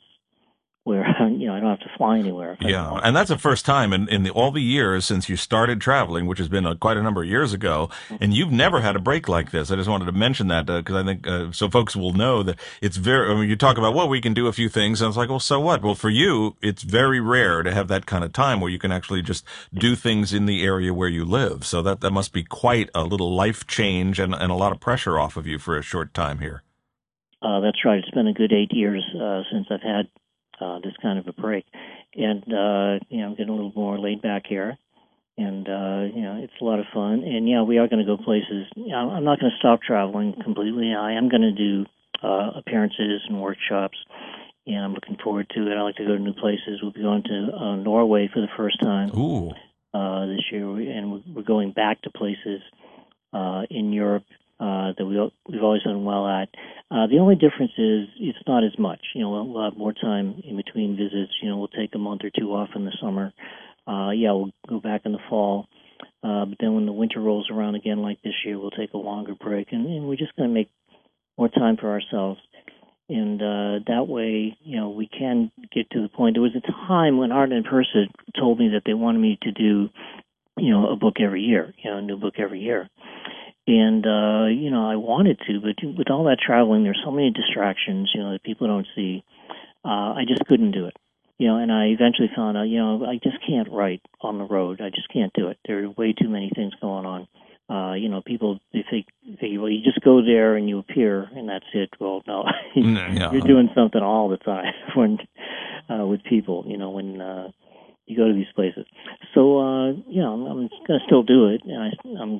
Where, you know, I don't have to fly anywhere. Yeah, and that's the first time in, in the, all the years since you started traveling, which has been a, quite a number of years ago, and you've never had a break like this. I just wanted to mention that because uh, I think uh, so folks will know that it's very, I mean, you talk about, well, we can do a few things, and it's like, well, so what? Well, for you, it's very rare to have that kind of time where you can actually just do things in the area where you live. So that, that must be quite a little life change and, and a lot of pressure off of you for a short time here. Uh, that's right. It's been a good eight years uh, since I've had Uh, this kind of a break, and uh, you know, I'm getting a little more laid back here, and uh, you know, it's a lot of fun. And yeah, we are going to go places. You know, I'm not going to stop traveling completely. I am going to do uh, appearances and workshops, and I'm looking forward to it. I like to go to new places. We'll be going to uh, Norway for the first time Ooh. Uh, this year, and we're going back to places uh, in Europe Uh, that we, we've always done well at. Uh, the only difference is it's not as much. You know, we'll, we'll have more time in between visits. You know, we'll take a month or two off in the summer. Uh, yeah, we'll go back in the fall. Uh, but then when the winter rolls around again like this year, we'll take a longer break. And, and we're just going to make more time for ourselves. And uh, that way, you know, we can get to the point. There was a time when Arten and Pursah told me that they wanted me to do, you know, a book every year, you know, a new book every year. And, uh, you know, I wanted to, but with all that traveling, there's so many distractions, you know, that people don't see. Uh, I just couldn't do it. You know, and I eventually found out, you know, I just can't write on the road. I just can't do it. There are way too many things going on. Uh, you know, people, they think, they, well, you just go there and you appear and that's it. Well, no, yeah. You're doing something all the time when uh, with people, you know, when... Uh, you go to these places. So, uh, you know, I'm, I'm going to still do it, and I, I'm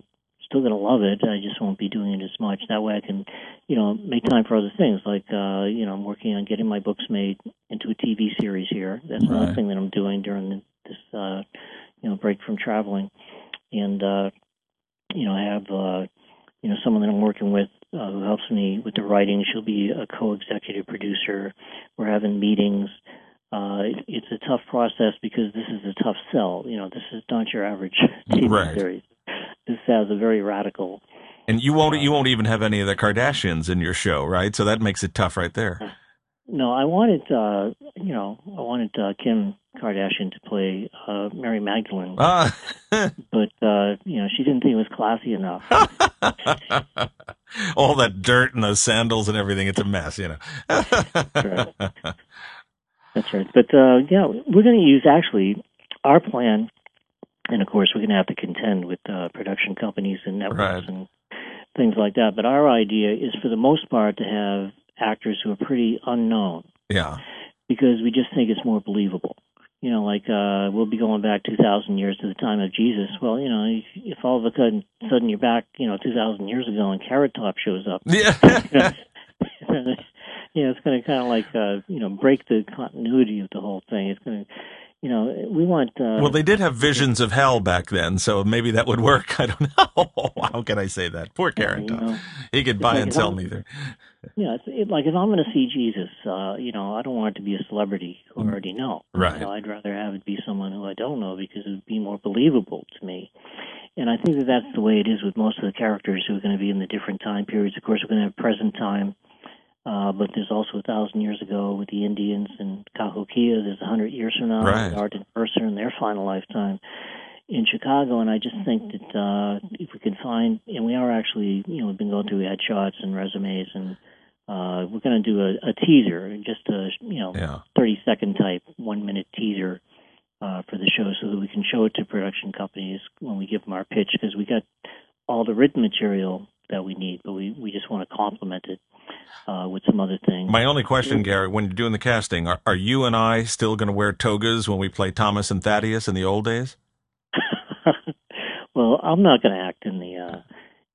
still going to love it. I just won't be doing it as much. That way I can, you know, make time for other things. Like, uh, you know, I'm working on getting my books made into a T V series here. That's another right. thing that I'm doing during this, uh, you know, break from traveling. And, uh, you know, I have, uh, you know, someone that I'm working with uh, who helps me with the writing. She'll be a co-executive producer. We're having meetings. Uh, it, it's a tough process because this is a tough sell. You know, this is not your average T V right. series. This has a very radical. And you won't uh, you won't even have any of the Kardashians in your show, right? So that makes it tough right there. No, I wanted uh, you know I wanted uh, Kim Kardashian to play uh, Mary Magdalene, uh. but uh, you know she didn't think it was classy enough. All that dirt and those sandals and everything—it's a mess, you know. That's right. That's right. But, uh, yeah, we're going to use, actually, our plan, and, of course, we're going to have to contend with uh, production companies and networks right. and things like that. But our idea is, for the most part, to have actors who are pretty unknown. Yeah. Because we just think it's more believable. You know, like, uh, we'll be going back two thousand years to the time of Jesus. Well, you know, if, if all of a sudden, sudden you're back, you know, two thousand years ago and Carrot Top shows up. Yeah. Yeah, it's going to kind of like, uh, you know, break the continuity of the whole thing. It's going to, you know, we want... Uh, well, they did have visions of hell back then, so maybe that would work. I don't know. How can I say that? Poor Carrot Top. You know, he could buy like and sell neither. Yeah, it's it, like if I'm going to see Jesus, uh, you know, I don't want it to be a celebrity who I already know. Right. You know, I'd rather have it be someone who I don't know because it would be more believable to me. And I think that that's the way it is with most of the characters who are going to be in the different time periods. Of course, we're going to have present time. Uh, but there's also a thousand years ago with the Indians and Cahokia. There's a hundred years from now, right. Arten and Pursah in their final lifetime in Chicago. And I just think that uh, if we can find, and we are actually, you know, we've been going through headshots and resumes, and uh, we're going to do a, a teaser, just a you know, yeah. thirty second type, one minute teaser uh, for the show, so that we can show it to production companies when we give them our pitch, because we got all the written material that we need, but we, we just want to complement it uh, with some other things. My only question, Gary, when you're doing the casting, are, are you and I still going to wear togas when we play Thomas and Thaddeus in the old days? Well, I'm not going to act in the uh,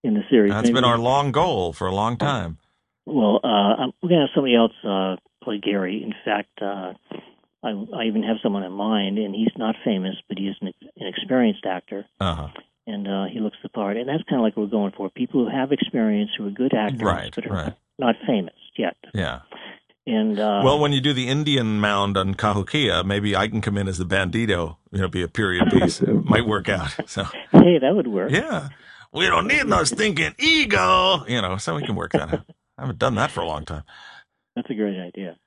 in the series. That's Maybe been our long goal for a long time. Well, uh, we're going to have somebody else uh, play Gary. In fact, uh, I, I even have someone in mind, and he's not famous, but he is an, an experienced actor. Uh-huh. And uh, he looks the part. And that's kind of like what we're going for. People who have experience, who are good actors, right, but are right. not famous yet. Yeah. And uh, well, when you do the Indian mound on Cahokia, maybe I can come in as the bandito, you know, be a period piece. It might work out. So hey, that would work. Yeah. We don't need no stinking ego. You know, so we can work that out. I haven't done that for a long time. That's a great idea.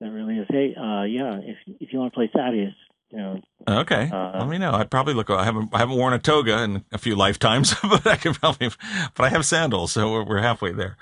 That really is. Hey, uh, yeah, if if you want to play Thaddeus, you know. Okay, uh, let me know. I'd probably look. I haven't I haven't worn a toga in a few lifetimes, but I can probably. But I have sandals, so we're, we're halfway there.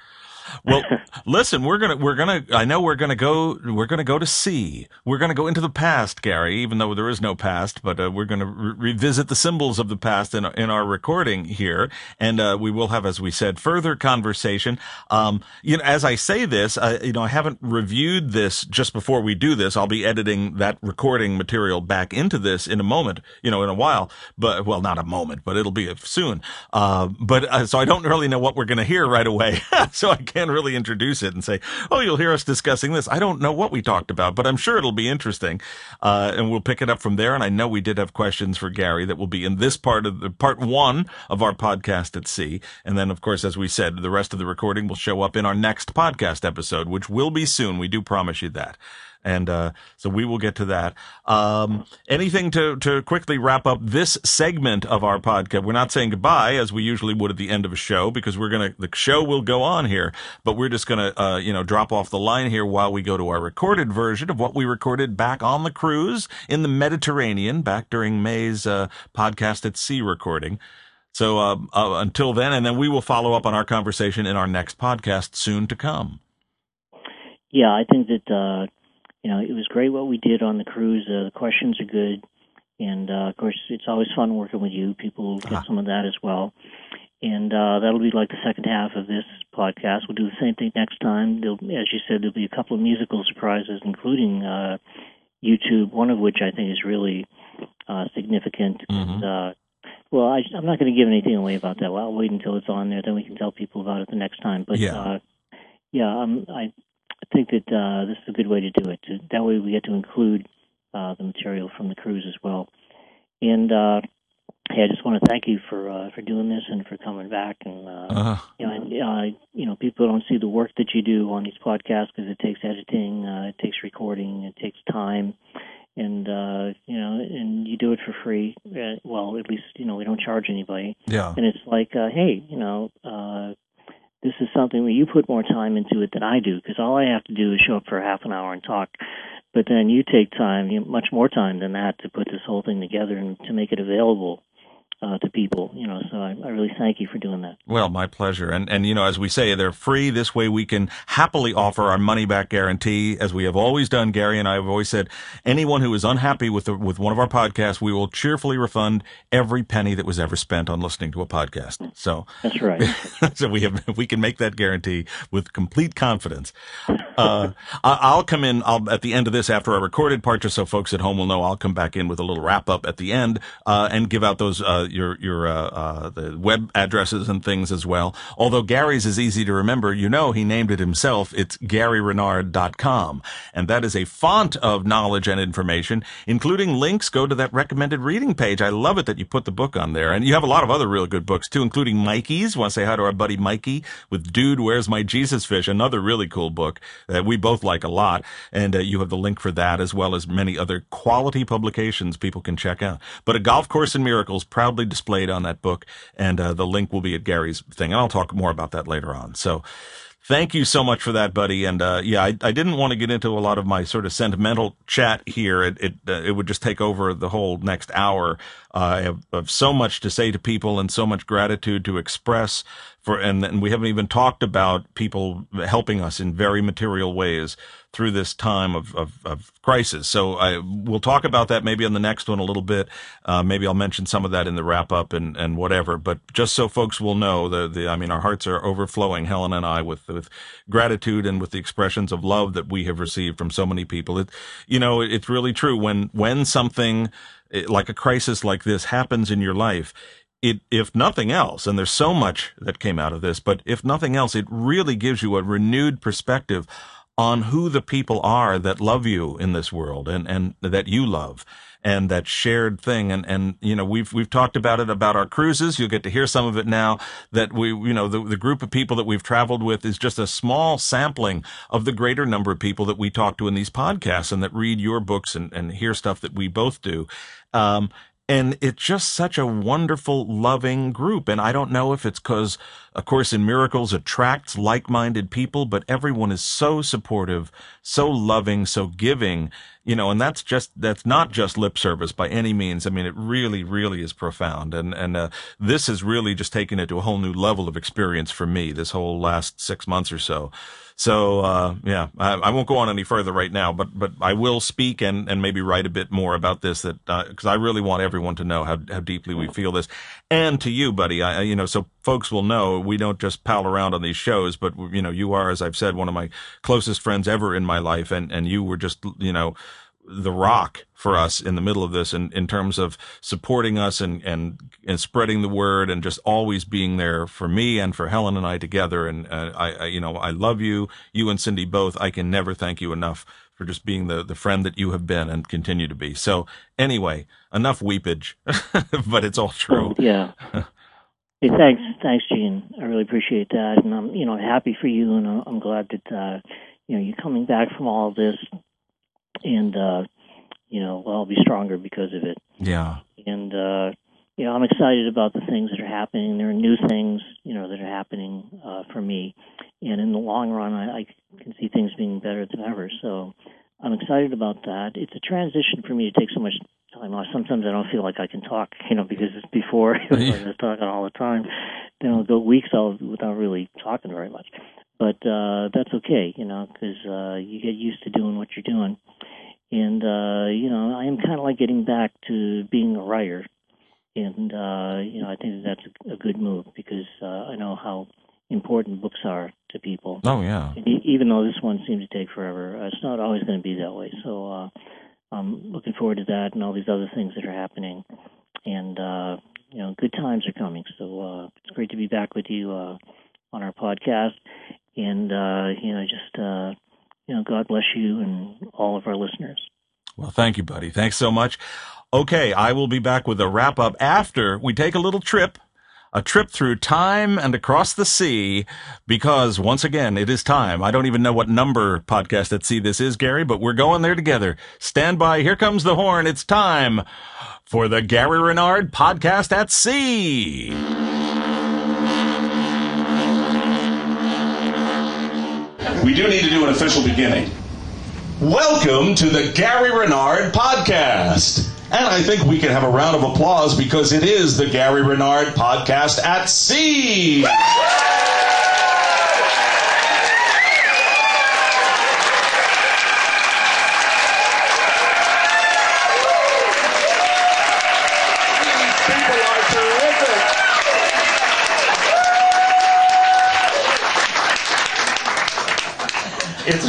Well, listen, we're gonna we're gonna. I know we're gonna go. We're gonna go to sea. We're gonna go into the past, Gary. Even though there is no past, but uh, we're gonna re revisit the symbols of the past in in our recording here, and uh, we will have, as we said, further conversation. Um, you know, as I say this, uh, you know, I haven't reviewed this just before we do this. I'll be editing that recording material back into this in a moment. You know, in a while, but well, not a moment, but it'll be soon. Uh, but uh, so I don't really know what we're gonna hear right away. So I can't really introduce it and say, oh, you'll hear us discussing this. I don't know what we talked about, but I'm sure it'll be interesting. Uh, and we'll pick it up from there. And I know we did have questions for Gary that will be in this part of the part one of our podcast at sea. And then, of course, as we said, the rest of the recording will show up in our next podcast episode, which will be soon. We do promise you that. And uh, so we will get to that. Um, anything to, to quickly wrap up this segment of our podcast? We're not saying goodbye, as we usually would at the end of a show, because we're going to, the show will go on here, but we're just going to, uh, you know, drop off the line here while we go to our recorded version of what we recorded back on the cruise in the Mediterranean, back during May's uh, podcast at sea recording. So uh, uh, until then, and then we will follow up on our conversation in our next podcast soon to come. Yeah, I think that... Uh You know, it was great what we did on the cruise. Uh, the questions are good. And, uh, of course, it's always fun working with you. People will get ah. some of that as well. And uh, that'll be like the second half of this podcast. We'll do the same thing next time. There'll, as you said, there'll be a couple of musical surprises, including uh, YouTube, one of which I think is really uh, significant. Mm-hmm. And, uh, well, I, I'm not going to give anything away about that. Well, I'll wait until it's on there. Then we can tell people about it the next time. But, yeah, uh, yeah um, I... I think that uh, this is a good way to do it. That way we get to include uh, the material from the cruise as well. And uh, hey, I just want to thank you for uh, for doing this and for coming back. And uh, uh-huh. you know, and, uh, you know, people don't see the work that you do on these podcasts because it takes editing, uh, it takes recording, it takes time, and uh, you know, and you do it for free. Uh, well, at least you know we don't charge anybody. Yeah. And it's like, uh, hey, you know. Uh, This is something where you put more time into it than I do, because all I have to do is show up for half an hour and talk. But then you take time, you know, much more time than that, to put this whole thing together and to make it available uh, to people. You know, so I, I really thank you for doing that. Well, my pleasure. And, and, you know, as we say, they're free. This way we can happily offer our money-back guarantee, as we have always done. Gary and I have always said, anyone who is unhappy with, the, with one of our podcasts, we will cheerfully refund every penny that was ever spent on listening to a podcast. So that's right. So we have, we can make that guarantee with complete confidence. Uh, I'll come in I'll, at the end of this after I recorded part, just so folks at home will know. I'll come back in with a little wrap-up at the end uh, and give out those uh, your your uh, uh, the web addresses and things as well. Although Gary's is easy to remember. You know, he named it himself. It's Gary Renard dot com. And that is a font of knowledge and information, including links. Go to that recommended reading page. I love it that you put the book on there. And you have a lot of other real good books, too, including Mikey's. Want to say hi to our buddy Mikey with Dude, Where's My Jesus Fish? Another really cool book that we both like a lot. And uh, you have the link for that, as well as many other quality publications people can check out. But A Golf Course in Miracles, proudly displayed on that book, and uh, the link will be at Gary's thing, and I'll talk more about that later on. So thank you so much for that, buddy. And uh, yeah, I, I didn't want to get into a lot of my sort of sentimental chat here. It it, uh, it would just take over the whole next hour. Uh, I have, have so much to say to people and so much gratitude to express for, and, and we haven't even talked about people helping us in very material ways through this time of, of, of crisis. So I, we'll talk about that maybe on the next one a little bit. Uh, maybe I'll mention some of that in the wrap up and, and whatever, but just so folks will know the, the, I mean, our hearts are overflowing, Helen and I, with, with gratitude and with the expressions of love that we have received from so many people. It, you know, it, it's really true when, when something like a crisis like this happens in your life, It, if nothing else, and there's so much that came out of this, but if nothing else, it really gives you a renewed perspective on who the people are that love you in this world and, and that you love and that shared thing. And, and, you know, we've, we've talked about it about our cruises. You'll get to hear some of it now that we, you know, the, the group of people that we've traveled with is just a small sampling of the greater number of people that we talk to in these podcasts and that read your books and, and hear stuff that we both do. Um, And it's just such a wonderful, loving group. And I don't know if it's because A Course in Miracles attracts like-minded people, but everyone is so supportive, so loving, so giving, you know, and that's just, that's not just lip service by any means. I mean, it really, really is profound. And, and, uh, this has really just taken it to a whole new level of experience for me this whole last six months or so. So, uh, yeah, I, I won't go on any further right now, but, but I will speak and, and maybe write a bit more about this that, uh, 'cause I really want everyone to know how, how deeply we feel this. And to you, buddy, I, you know, so folks will know we don't just pal around on these shows, but you know, you are, as I've said, one of my closest friends ever in my life. And, and you were just, you know, the rock for us in the middle of this in, in terms of supporting us and, and, and spreading the word and just always being there for me and for Helen and I together. And uh, I, I, you know, I love you, you and Cindy both. I can never thank you enough for just being the, the friend that you have been and continue to be. So anyway, enough weepage, but it's all true. Yeah. Hey, thanks. Thanks, Gene. I really appreciate that. And I'm, you know, happy for you. And I'm glad that, uh, you know, you're coming back from all of this. And, uh, you know, I'll be stronger because of it. Yeah. And, uh, you know, I'm excited about the things that are happening. There are new things, you know, that are happening uh, for me. And in the long run, I, I can see things being better than ever. So I'm excited about that. It's a transition for me to take so much time off. Sometimes I don't feel like I can talk, you know, because before I was talking all the time. Then I'll go weeks without really talking very much. But uh, that's okay, you know, because uh, you get used to doing what you're doing. And, uh, you know, I am kind of like getting back to being a writer. And, uh, you know, I think that's a good move because uh, I know how important books are to people. Oh, yeah. And even though this one seems to take forever, it's not always going to be that way. So uh, I'm looking forward to that and all these other things that are happening. And, uh, you know, good times are coming. So uh, it's great to be back with you uh, on our podcast. And, uh, you know, just, uh, you know, God bless you and all of our listeners. Well, thank you, buddy. Thanks so much. Okay, I will be back with a wrap-up after we take a little trip, a trip through time and across the sea, because, once again, it is time. I don't even know what number Podcast at Sea this is, Gary, but we're going there together. Stand by. Here comes the horn. It's time for the Gary Renard Podcast at Sea. We do need to do an official beginning. Welcome to the Gary Renard Podcast. And I think we can have a round of applause because it is the Gary Renard Podcast at Sea. It's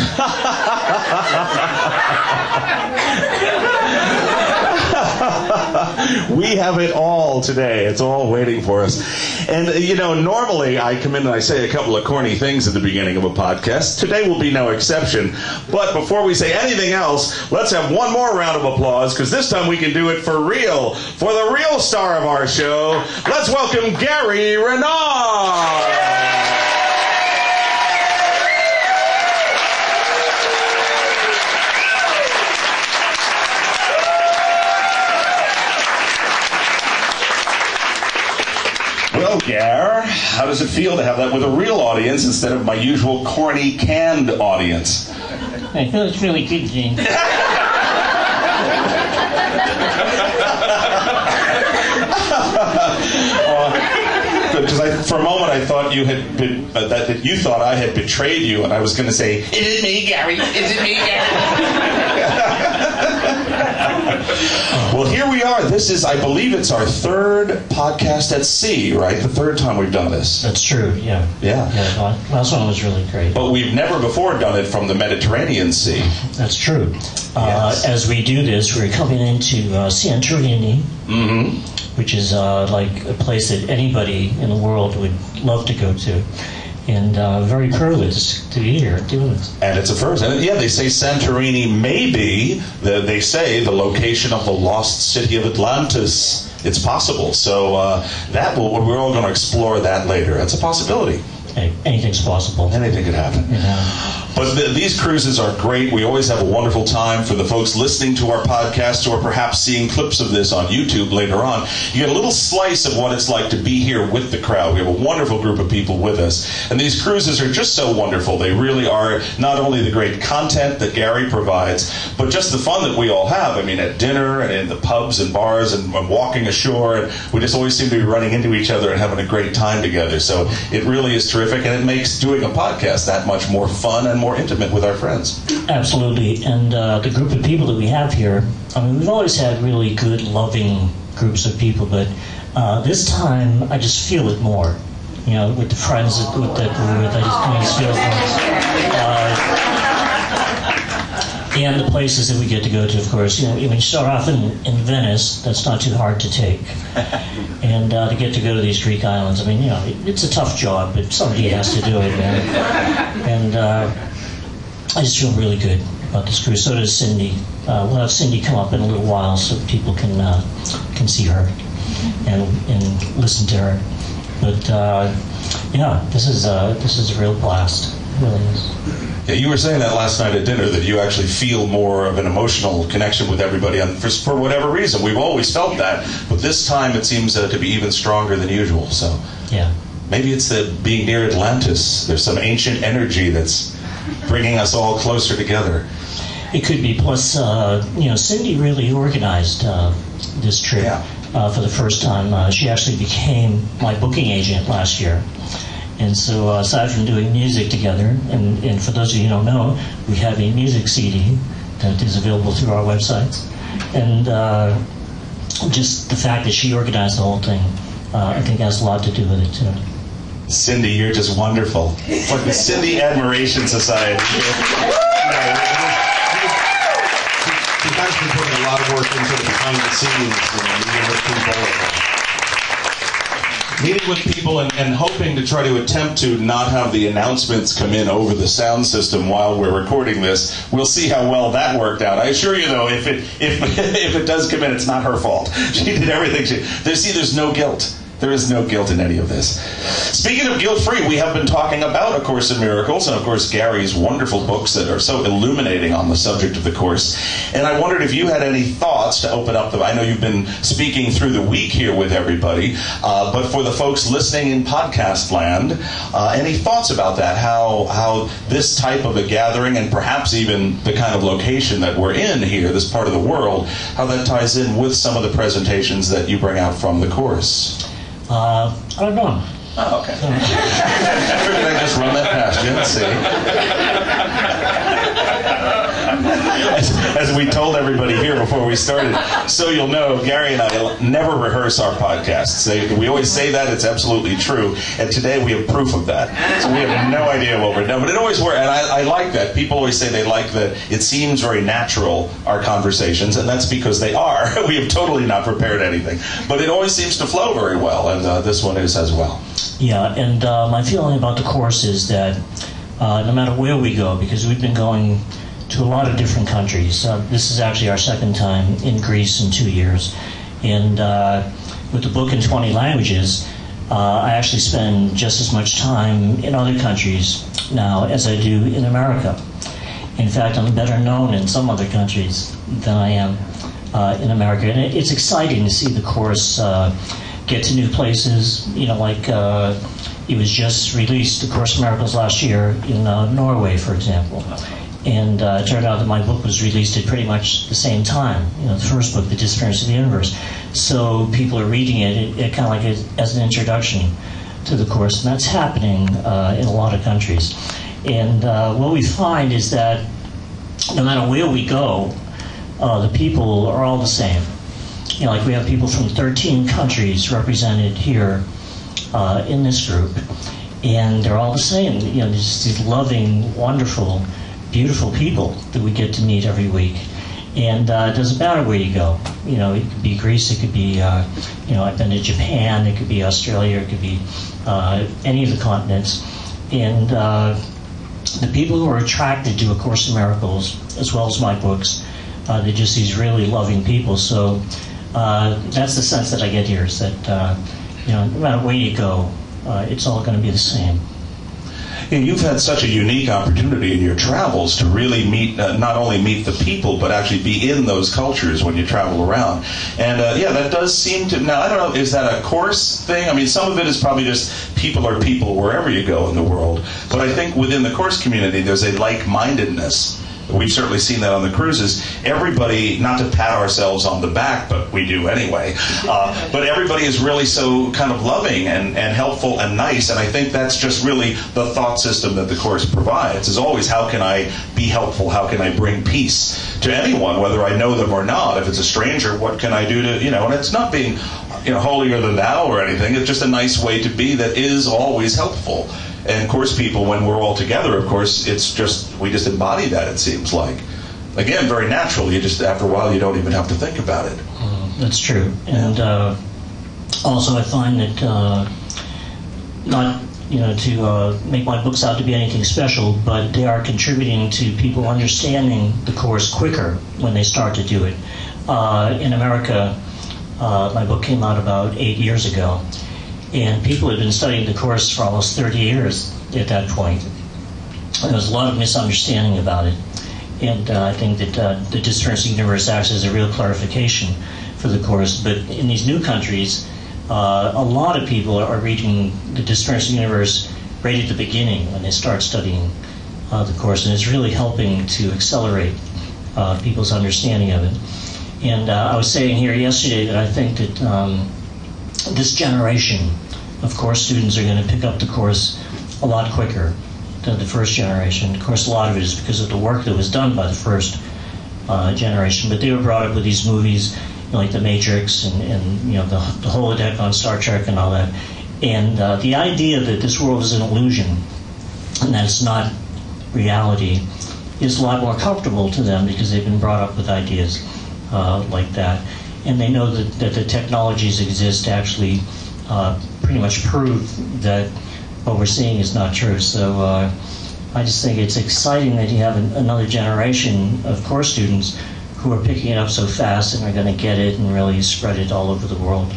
we have it all today. It's all waiting for us. And, you know, normally I come in and I say a couple of corny things at the beginning of a podcast. Today will be no exception. But before we say anything else, let's have one more round of applause, because this time we can do it for real. For the real star of our show, let's welcome Gary Renard. Well, Gare, how does it feel to have that with a real audience instead of my usual corny, canned audience? I feel it's really good, Gene. Because uh, for a moment I thought you had been, uh, that, that you thought I had betrayed you, and I was going to say, "Is it me, Gary? Is it me, Gary?" Well, here we are. This is, I believe it's our third podcast at sea, right? The third time we've done this. That's true, yeah. Yeah. yeah last one was really great. But we've never before done it from the Mediterranean Sea. That's true. Yes. Uh, as we do this, we're coming into uh, Santorini, mm-hmm. which is uh, like a place that anybody in the world would love to go to. and uh, very privileged to be here doing this. And it's a first. And yeah, they say Santorini may be, the, they say, the location of the lost city of Atlantis. It's possible. So uh, that will, we're all going to explore that later. That's a possibility. Anything's possible. Anything could happen. Yeah. But th- these cruises are great. We always have a wonderful time. For the folks listening to our podcast or perhaps seeing clips of this on YouTube later on, you get a little slice of what it's like to be here with the crowd. We have a wonderful group of people with us. And these cruises are just so wonderful. They really are not only the great content that Gary provides, but just the fun that we all have. I mean, at dinner and in the pubs and bars and, and walking ashore, and we just always seem to be running into each other and having a great time together. So it really is terrific. And it makes doing a podcast that much more fun and more intimate with our friends. Absolutely. And uh, the group of people that we have here, I mean, we've always had really good, loving groups of people, but uh, this time I just feel it more, you know, with the friends that, with that we're with. I just, I just feel it more. Uh, and the places that we get to go to, of course. You know, I mean, start off in, in Venice, that's not too hard to take. And uh, to get to go to these Greek islands, I mean, you know, it, it's a tough job, but somebody has to do it, man. And uh, I just feel really good about this cruise. So does Cindy. Uh, we'll have Cindy come up in a little while so people can uh, can see her and and listen to her. But uh, yeah, this is uh, this is a real blast. It really is. Yeah, you were saying that last night at dinner, that you actually feel more of an emotional connection with everybody, and for, for whatever reason. We've always felt that, but this time it seems uh, to be even stronger than usual. So yeah, maybe it's the being near Atlantis. There's some ancient energy that's bringing us all closer together. It could be. Plus, uh, you know, Cindy really organized uh, this trip yeah. uh, for the first time. Uh, she actually became my booking agent last year. And so uh, aside from doing music together, and, and for those of you who don't know, we have a music C D that is available through our websites. And uh, just the fact that she organized the whole thing, uh, I think has a lot to do with it, too. Cindy, you're just wonderful. It's like the Cindy Admiration Society. She's actually putting a lot of work into the behind the scenes. And meeting with people and, and hoping to try to attempt to not have the announcements come in over the sound system while we're recording this. We'll see how well that worked out. I assure you, though, if it if if it does come in, it's not her fault. She did everything she there. See, there's no guilt. There is no guilt in any of this. Speaking of guilt-free, we have been talking about A Course in Miracles, and of course Gary's wonderful books that are so illuminating on the subject of the Course. And I wondered if you had any thoughts to open up the... I know you've been speaking through the week here with everybody, uh, but for the folks listening in podcast land, uh, any thoughts about that? How how this type of a gathering, and perhaps even the kind of location that we're in here, this part of the world, how that ties in with some of the presentations that you bring out from the Course? Uh, I don't know. Oh, okay. Um, I just run that past you. Let's see. As, as we told everybody here before we started, so you'll know, Gary and I never rehearse our podcasts. They, we always say that. It's absolutely true. And today we have proof of that. So we have no idea what we're doing. But it always works. And I, I like that. People always say they like that. It seems very natural, our conversations. And that's because they are. We have totally not prepared anything. But it always seems to flow very well. And uh, this one is as well. Yeah, and uh, my feeling about the Course is that uh, no matter where we go, because we've been going to a lot of different countries. Uh, this is actually our second time in Greece in two years. And uh, with the book in twenty languages, uh, I actually spend just as much time in other countries now as I do in America. In fact, I'm better known in some other countries than I am uh, in America. And it, it's exciting to see the Course uh, get to new places, you know, like uh, it was just released, A Course in Miracles, last year in uh, Norway, for example. And uh, it turned out that my book was released at pretty much the same time, you know, the first book, The Disappearance of the Universe. So people are reading it, it, it kind of like a, as an introduction to the Course, and that's happening uh, in a lot of countries. And uh, what we find is that no matter where we go, uh, the people are all the same. You know, like we have people from thirteen countries represented here uh, in this group, and they're all the same. You know, just these loving, wonderful, beautiful people that we get to meet every week. And uh, it doesn't matter where you go. You know, it could be Greece, it could be, uh, you know, I've been to Japan, it could be Australia, it could be uh, any of the continents. And uh, the people who are attracted to A Course in Miracles, as well as my books, uh, they're just these really loving people. So uh, that's the sense that I get here, is that uh, you know, no matter where you go, uh, it's all going to be the same. And you've had such a unique opportunity in your travels to really meet, uh, not only meet the people, but actually be in those cultures when you travel around. And uh, yeah, that does seem to, now I don't know, is that a course thing? I mean, some of it is probably just people are people wherever you go in the world. But I think within the course community, there's a like-mindedness. We've certainly seen that on the cruises. Everybody, not to pat ourselves on the back, but we do anyway, uh, but everybody is really so kind of loving and, and helpful and nice, and I think that's just really the thought system that the Course provides, is always how can I be helpful, how can I bring peace to anyone, whether I know them or not. If it's a stranger, what can I do to, you know, and it's not being, you know, holier than thou or anything, it's just a nice way to be that is always helpful. And of course, people, when we're all together, of course, it's just, we just embody that, it seems like. Again, very natural. You just, after a while, you don't even have to think about it. Uh, that's true. And uh, also, I find that uh, not, you know, to uh, make my books out to be anything special, but they are contributing to people understanding the Course quicker when they start to do it. Uh, in America, uh, my book came out about eight years ago. And people had been studying the Course for almost thirty years at that point. And there was a lot of misunderstanding about it. And uh, I think that uh, The Disappearance of the Universe acts as a real clarification for the Course. But in these new countries, uh, a lot of people are reading The Disappearance of the Universe right at the beginning when they start studying uh, the Course. And it's really helping to accelerate uh, people's understanding of it. And uh, I was saying here yesterday that I think that um, this generation of Course students are going to pick up the Course a lot quicker than the first generation. Of course, a lot of it is because of the work that was done by the first uh, generation. But they were brought up with these movies, you know, like The Matrix and, and you know the, the holodeck on Star Trek and all that. And uh, the idea that this world is an illusion and that it's not reality is a lot more comfortable to them because they've been brought up with ideas uh, like that. And they know that, that the technologies exist to actually uh, pretty much prove that what we're seeing is not true. So uh, I just think it's exciting that you have an, another generation of Course students who are picking it up so fast and are going to get it and really spread it all over the world.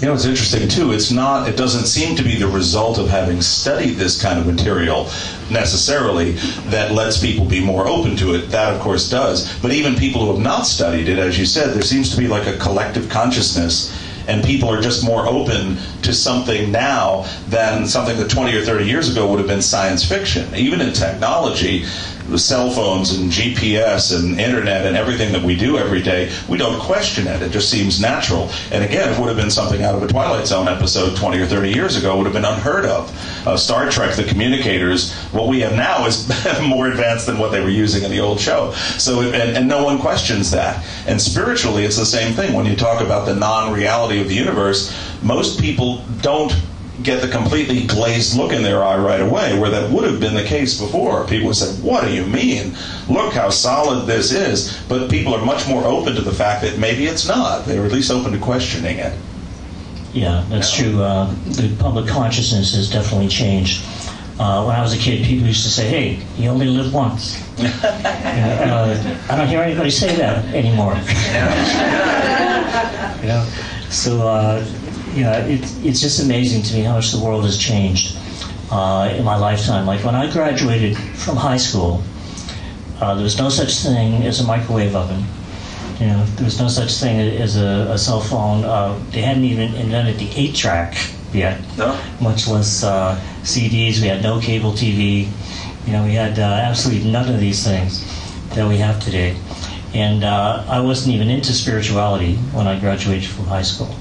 You know, it's interesting, too. It's not, it doesn't seem to be the result of having studied this kind of material necessarily that lets people be more open to it. That, of course, does. But even people who have not studied it, as you said, there seems to be like a collective consciousness, and people are just more open to something now than something that twenty or thirty years ago would have been science fiction. Even in technology, with cell phones and G P S and internet and everything that we do every day, we don't question it. It just seems natural. And again, it would have been something out of a Twilight Zone episode twenty or thirty years ago would have been unheard of. Uh, Star Trek, the communicators, what we have now is more advanced than what they were using in the old show. So, and, and no one questions that. And spiritually, it's the same thing. When you talk about the non-reality of the universe, most people don't get the completely glazed look in their eye right away, where that would have been the case before. People would say, what do you mean? Look how solid this is. But people are much more open to the fact that maybe it's not. They're at least open to questioning it. Yeah, that's now. True. Uh, the public consciousness has definitely changed. Uh, when I was a kid, people used to say, hey, you only live once. uh, uh, I don't hear anybody say that anymore. You know? So, uh, Yeah, it, it's just amazing to me how much the world has changed uh, in my lifetime. Like when I graduated from high school, uh, there was no such thing as a microwave oven. You know, there was no such thing as a, a cell phone. Uh, they hadn't even invented the eight track yet, no. Much less uh, C Ds. We had no cable T V. You know, we had uh, absolutely none of these things that we have today. And uh, I wasn't even into spirituality when I graduated from high school.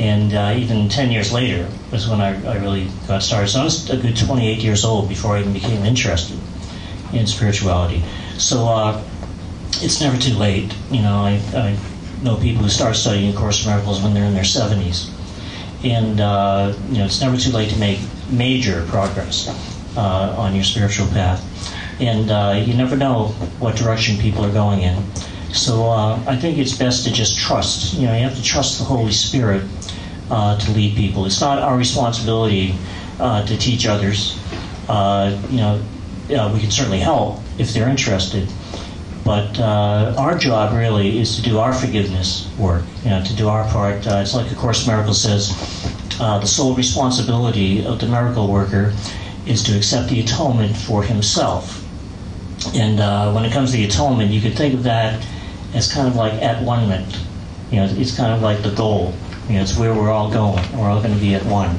And uh, even ten years later was when I, I really got started. So I was a good twenty-eight years old before I even became interested in spirituality. So uh, it's never too late. You know, I, I know people who start studying A Course in Miracles when they're in their seventies. And, uh, you know, it's never too late to make major progress uh, on your spiritual path. And uh, you never know what direction people are going in. So uh, I think it's best to just trust. You know, you have to trust the Holy Spirit uh, to lead people. It's not our responsibility uh, to teach others uh, you know, uh, we can certainly help if they're interested. But uh, our job really is to do our forgiveness work, you know, to do our part. Uh, it's like A Course in Miracles says, uh, the sole responsibility of the miracle worker is to accept the atonement for himself. And uh, when it comes to the atonement, you could think of that as kind of like at one-ment. You know, it's kind of like the goal. You know, it's where we're all going. We're all going to be at one.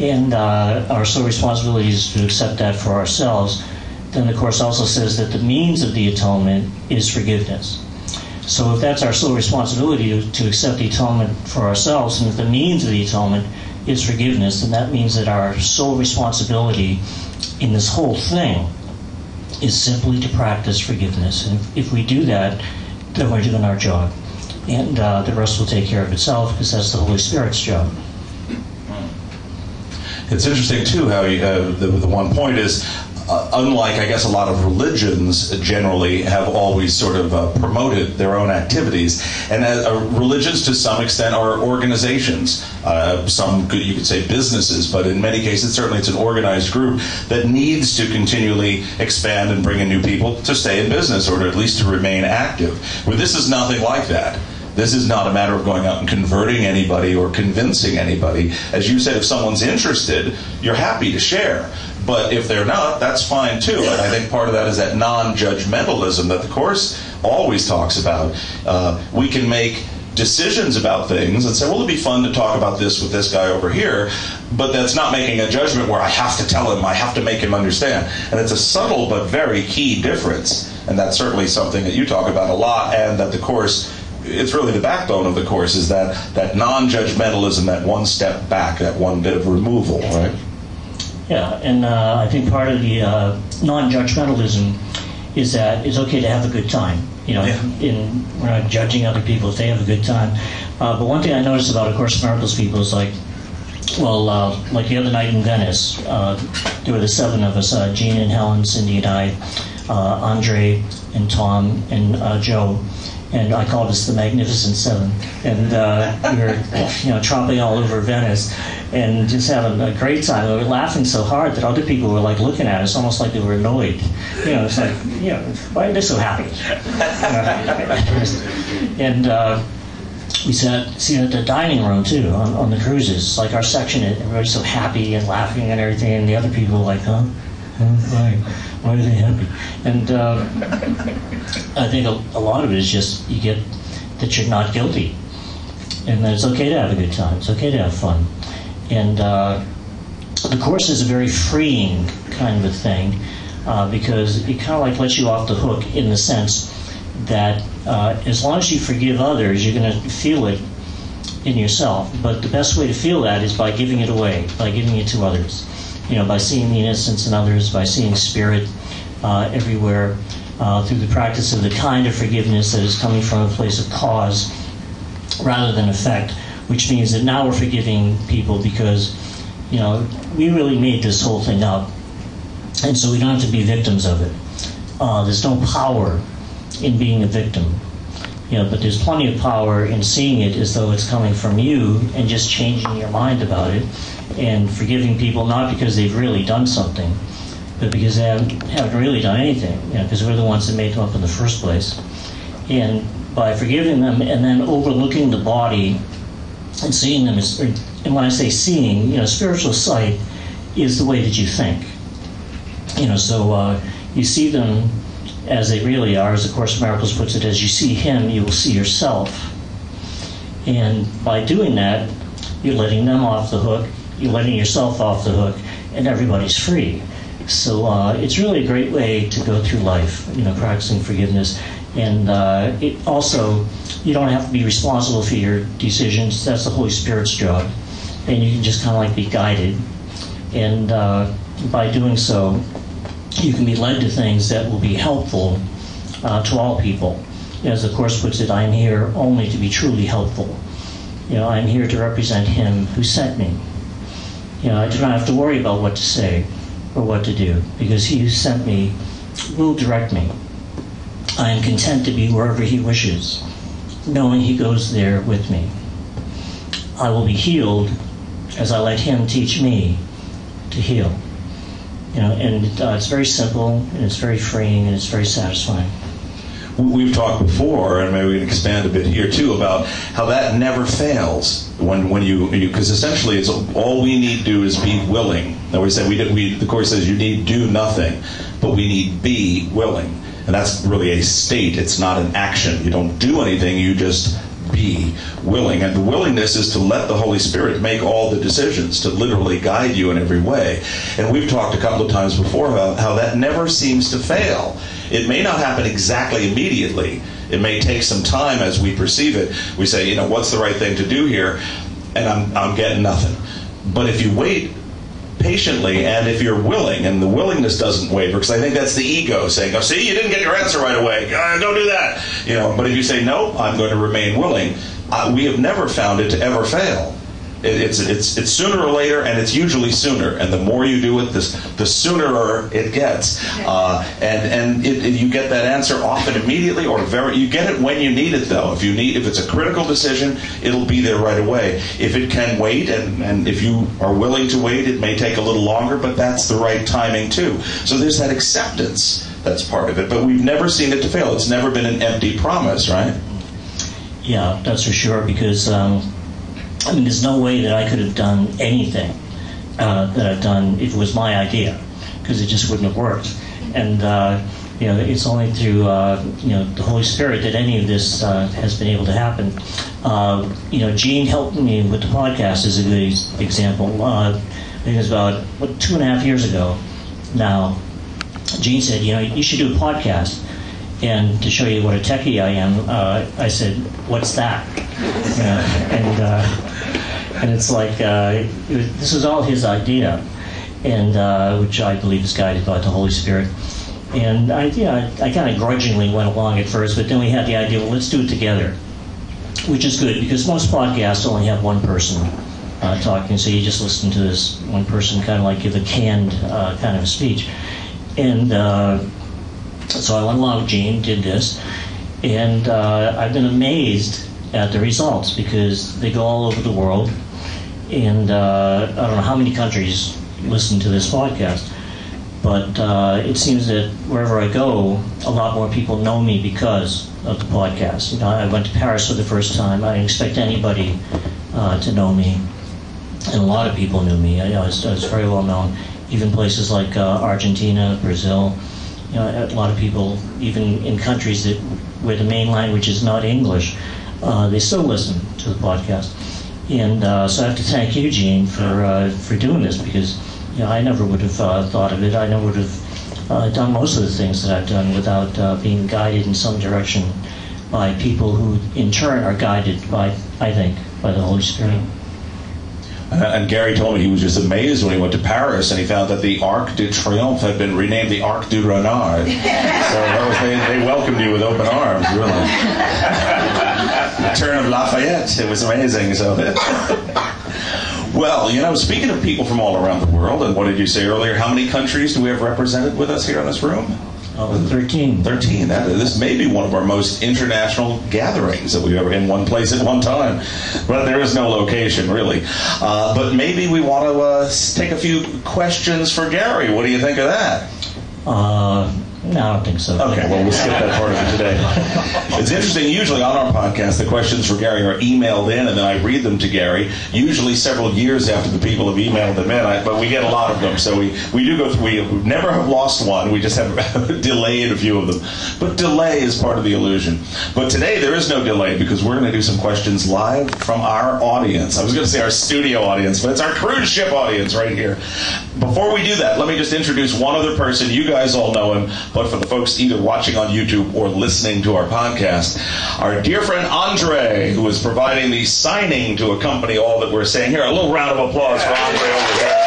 And uh, our sole responsibility is to accept that for ourselves. Then the Course also says that the means of the atonement is forgiveness. So if that's our sole responsibility to, to accept the atonement for ourselves, and if the means of the atonement is forgiveness, then that means that our sole responsibility in this whole thing is simply to practice forgiveness. And if, if we do that, then we're doing our job. And uh, the rest will take care of itself, because that's the Holy Spirit's job. It's interesting, too, how you, uh, the, the one point is, uh, unlike, I guess, a lot of religions generally have always sort of uh, promoted their own activities. And uh, religions, to some extent, are organizations. Uh, some, you could say, businesses, but in many cases, certainly it's an organized group that needs to continually expand and bring in new people to stay in business, or to at least to remain active. Where this is nothing like that. This is not a matter of going out and converting anybody or convincing anybody. As you said, if someone's interested, you're happy to share. But if they're not, that's fine too. And I think part of that is that non-judgmentalism that the Course always talks about. Uh, we can make decisions about things and say, well, it'd be fun to talk about this with this guy over here, but that's not making a judgment where I have to tell him, I have to make him understand. And it's a subtle but very key difference. And that's certainly something that you talk about a lot, and that the Course... it's really the backbone of the Course, is that, that non-judgmentalism, that one step back, that one bit of removal, right? Yeah, and uh, I think part of the uh, non-judgmentalism is that it's okay to have a good time. You know, yeah. in, we're not judging other people if they have a good time. Uh, but one thing I noticed about A Course in Miracles people is like, well, uh, like the other night in Venice, uh, there were the seven of us, uh, Gene and Helen, Cindy and I, uh, Andre and Tom and uh, Joe. And I called us the Magnificent Seven, and uh, we were, you know, tromping all over Venice, and just having a great time. We were laughing so hard that other people were like looking at us, almost like they were annoyed. You know, it's like, you know, why are they so happy? And uh, we sat, see, at the dining room too on, on the cruises, like our section. Everybody's so happy and laughing and everything, and the other people were like, huh? Why? Why are they happy? And uh, I think a, a lot of it is just you get that you're not guilty, and that it's okay to have a good time. It's okay to have fun. And uh, the Course is a very freeing kind of a thing, uh, because it kind of like lets you off the hook, in the sense that uh, as long as you forgive others, you're going to feel it in yourself. But the best way to feel that is by giving it away, by giving it to others. You know, by seeing the innocence in others, by seeing spirit uh, everywhere, uh, through the practice of the kind of forgiveness that is coming from a place of cause rather than effect, which means that now we're forgiving people because, you know, we really made this whole thing up, and so we don't have to be victims of it. Uh, there's no power in being a victim, you know, but there's plenty of power in seeing it as though it's coming from you and just changing your mind about it. And forgiving people not because they've really done something, but because they haven't, haven't really done anything, you know, because we're the ones that made them up in the first place. And by forgiving them and then overlooking the body and seeing them as, or, and when I say seeing, you know, spiritual sight is the way that you think. You know, so uh, you see them as they really are, as the Course in Miracles puts it, as you see him, you will see yourself. And by doing that, you're letting them off the hook, you're letting yourself off the hook, and everybody's free. So uh, it's really a great way to go through life, you know, practicing forgiveness. And uh, it also, you don't have to be responsible for your decisions. That's the Holy Spirit's job. And you can just kind of like be guided. And uh, by doing so, you can be led to things that will be helpful uh, to all people. As the Course puts it, I'm here only to be truly helpful. You know, I'm here to represent him who sent me. You know, I do not have to worry about what to say or what to do, because he who sent me will direct me. I am content to be wherever he wishes, knowing he goes there with me. I will be healed as I let him teach me to heal. You know, and uh, it's very simple, and it's very freeing, and it's very satisfying. We've talked before, and maybe we can expand a bit here too, about how that never fails when when you because essentially it's all we need to do is be willing. Now we said we did. We the course says you need do nothing, but we need be willing, and that's really a state. It's not an action. You don't do anything. You just be willing, and the willingness is to let the Holy Spirit make all the decisions, to literally guide you in every way. And we've talked a couple of times before about how that never seems to fail. It may not happen exactly immediately. It may take some time as we perceive it. We say, you know, what's the right thing to do here? And I'm, I'm getting nothing. But if you wait patiently, and if you're willing, and the willingness doesn't waver, because I think that's the ego saying, oh, see, you didn't get your answer right away. Uh, don't do that. You know. But if you say, no, I'm going to remain willing, uh, we have never found it to ever fail. It, it's, it's, it's sooner or later, and it's usually sooner. And the more you do it, the, the sooner it gets. Uh, and and it, it, you get that answer often immediately, or very. You get it when you need it, though. If you need, if it's a critical decision, it'll be there right away. If it can wait, and, and if you are willing to wait, it may take a little longer, but that's the right timing, too. So there's that acceptance that's part of it. But we've never seen it to fail. It's never been an empty promise, right? Yeah, that's for sure, because... Um I mean, there's no way that I could have done anything uh, that I've done if it was my idea, because it just wouldn't have worked. And uh, you know, it's only through uh, you know the Holy Spirit that any of this uh, has been able to happen. Uh, you know, Gene helped me with the podcast is a good example. Uh, I think it was about what, two and a half years ago now. Gene said, you know, you should do a podcast. And to show you what a techie I am, uh, I said, "What's that?" You know, and uh, and it's like uh, it was, this was all his idea, and uh, which I believe is guided by the Holy Spirit. And I, yeah, I, I kind of grudgingly went along at first, but then we had the idea, well, let's do it together, which is good because most podcasts only have one person uh, talking, so you just listen to this one person kind of like give a canned uh, kind of a speech, and. Uh, So I went along with Gene, did this, and uh, I've been amazed at the results because they go all over the world, and uh, I don't know how many countries listen to this podcast, but uh, it seems that wherever I go, a lot more people know me because of the podcast. You know, I went to Paris for the first time. I didn't expect anybody uh, to know me, and a lot of people knew me. I, I, was, I was very well known, even places like uh, Argentina, Brazil. You know, a lot of people, even in countries that where the main language is not English, uh, they still listen to the podcast. And uh, so I have to thank you, Gene, for uh, for doing this because you know I never would have uh, thought of it. I never would have uh, done most of the things that I've done without uh, being guided in some direction by people who, in turn, are guided by, I think, by the Holy Spirit. And Gary told me he was just amazed when he went to Paris and he found that the Arc de Triomphe had been renamed the Arc du Renard. So that was, they, they welcomed you with open arms, really. The turn of Lafayette, it was amazing. So, well, you know, speaking of people from all around the world, and what did you say earlier, how many countries do we have represented with us here in this room? Oh, thirteen. Thirteen. That, this may be one of our most international gatherings that we've ever in one place at one time. But there is no location, really. Uh, but maybe we want to uh, take a few questions for Gary. What do you think of that? Uh, no, I don't think so. Okay, well, we'll skip that part of it today. It's interesting. Usually on our podcast, the questions for Gary are emailed in, and then I read them to Gary, usually several years after the people have emailed them in, I, but we get a lot of them. So we, we do go through. We never have lost one. We just have delayed a few of them. But delay is part of the illusion. But today, there is no delay, because we're going to do some questions live from our audience. I was going to say our studio audience, but it's our cruise ship audience right here. Before we do that, let me just introduce one other person. You guys all know him. But for the folks either watching on YouTube or listening to our podcast, our dear friend Andre, who is providing the signing to accompany all that we're saying here. A little round of applause for Andre over there.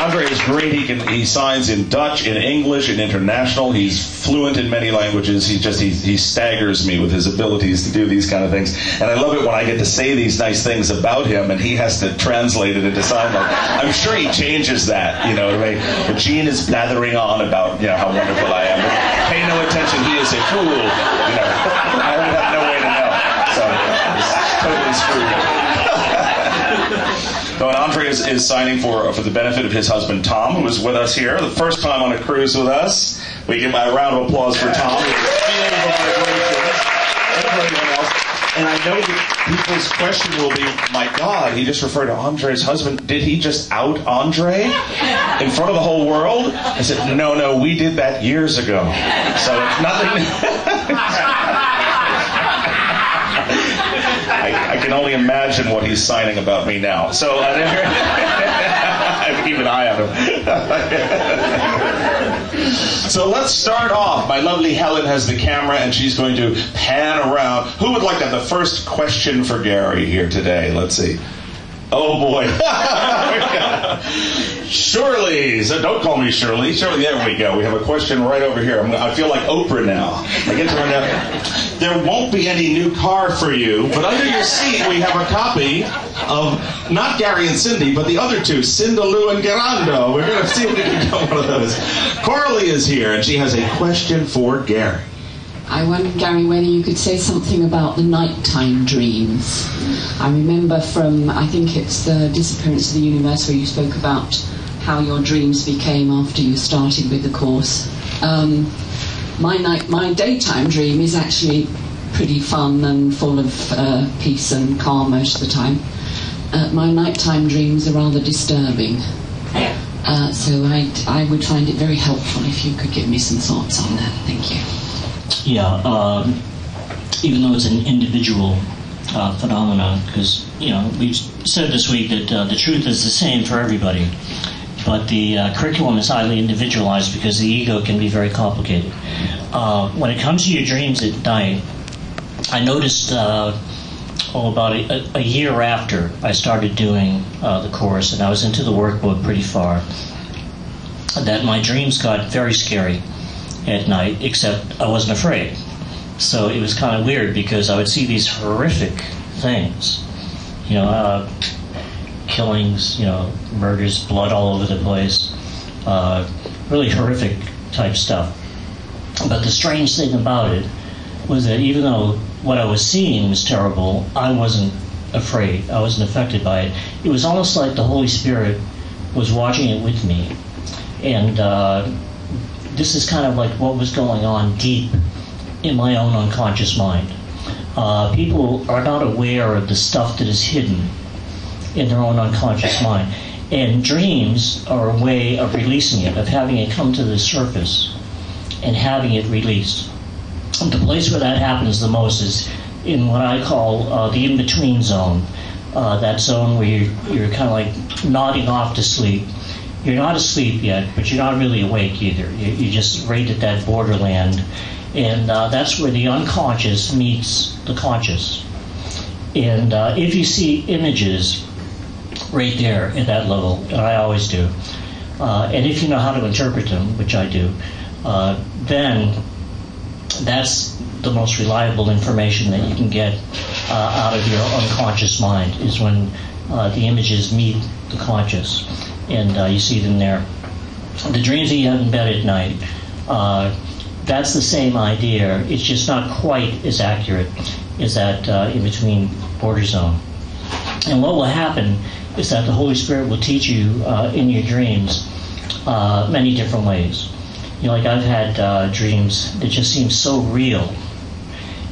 Andre is great. He can he signs in Dutch, in English, in international. He's fluent in many languages. He just he, he staggers me with his abilities to do these kind of things. And I love it when I get to say these nice things about him, and he has to translate it into sign language. I'm sure he changes that, you know. Right? But Gene is blathering on about you know how wonderful I am. But pay no attention. He is a fool. You know, I would have no way to know. So. Andre's food. No, and Andre is, is signing for for the benefit of his husband Tom, who is with us here, the first time on a cruise with us. We give a round of applause for Tom. Everyone else. And I know that people's question will be, my God, he just referred to Andre's husband. Did he just out Andre in front of the whole world? I said, no, no, we did that years ago. So it's nothing. I, I can only imagine what he's signing about me now. So uh, I keep an eye on him. So let's start off. My lovely Helen has the camera, and she's going to pan around. Who would like to have the first question for Gary here today? Let's see. Oh, boy. Shirley. So don't call me Shirley. Shirley, there we go. We have a question right over here. I'm, I feel like Oprah now. I get to run out. There won't be any new car for you, but under your seat we have a copy of, not Gary and Cindy, but the other two, Cinda Lou and Gerando. We're going to see if we can get one of those. Coralie is here, and she has a question for Gary. I wondered, Gary, whether you could say something about the nighttime dreams. I remember from, I think it's The Disappearance of the Universe, where you spoke about how your dreams became after you started with the Course. Um, my night, my daytime dream is actually pretty fun and full of uh, peace and calm most of the time. Uh, my nighttime dreams are rather disturbing. Uh, so I, I would find it very helpful if you could give me some thoughts on that. Thank you. Yeah, uh, even though it's an individual uh, phenomenon, because, you know, we've said this week that uh, the truth is the same for everybody, but the uh, curriculum is highly individualized because the ego can be very complicated. Uh, when it comes to your dreams at night, I noticed uh, oh, about a, a year after I started doing uh, the Course, and I was into the workbook pretty far, that my dreams got very scary at night, except I wasn't afraid. So it was kind of weird because I would see these horrific things, you know, uh, killings, you know, murders, blood all over the place, uh, really horrific type stuff. But the strange thing about it was that even though what I was seeing was terrible, I wasn't afraid. I wasn't affected by it. It was almost like the Holy Spirit was watching it with me. And uh, this is kind of like what was going on deep in my own unconscious mind. Uh, people are not aware of the stuff that is hidden in their own unconscious mind. And dreams are a way of releasing it, of having it come to the surface and having it released. And the place where that happens the most is in what I call uh, the in-between zone, uh, that zone where you're, you're kind of like nodding off to sleep. You're not asleep yet, but you're not really awake either. You, you're just right at that borderland. And uh, that's where the unconscious meets the conscious. And uh, if you see images right there at that level, and I always do, uh, and if you know how to interpret them, which I do, uh, then that's the most reliable information that you can get uh, out of your unconscious mind, is when uh, the images meet the conscious. And uh, you see them there. The dreams that you have in bed at night, uh, that's the same idea. It's just not quite as accurate as that uh, in-between border zone. And what will happen is that the Holy Spirit will teach you uh, in your dreams uh, many different ways. You know, like I've had uh, dreams that just seemed so real.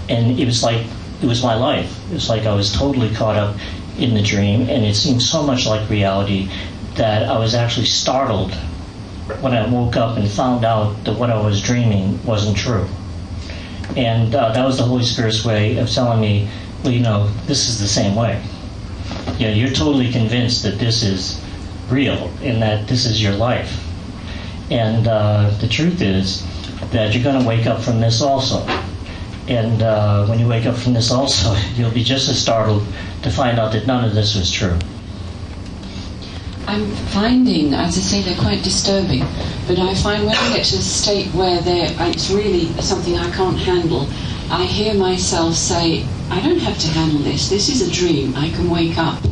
And it was like, it was my life. It was like I was totally caught up in the dream, and it seemed so much like reality that I was actually startled when I woke up and found out that what I was dreaming wasn't true. And uh, that was the Holy Spirit's way of telling me, well, you know, this is the same way. You know, you're totally convinced that this is real and that this is your life. And uh, the truth is that you're going to wake up from this also. And uh, when you wake up from this also, you'll be just as startled to find out that none of this was true. I'm finding, as I say, they're quite disturbing, but I find when I get to the state where they're, it's really something I can't handle, I hear myself say, I don't have to handle this. This is a dream. I can wake up.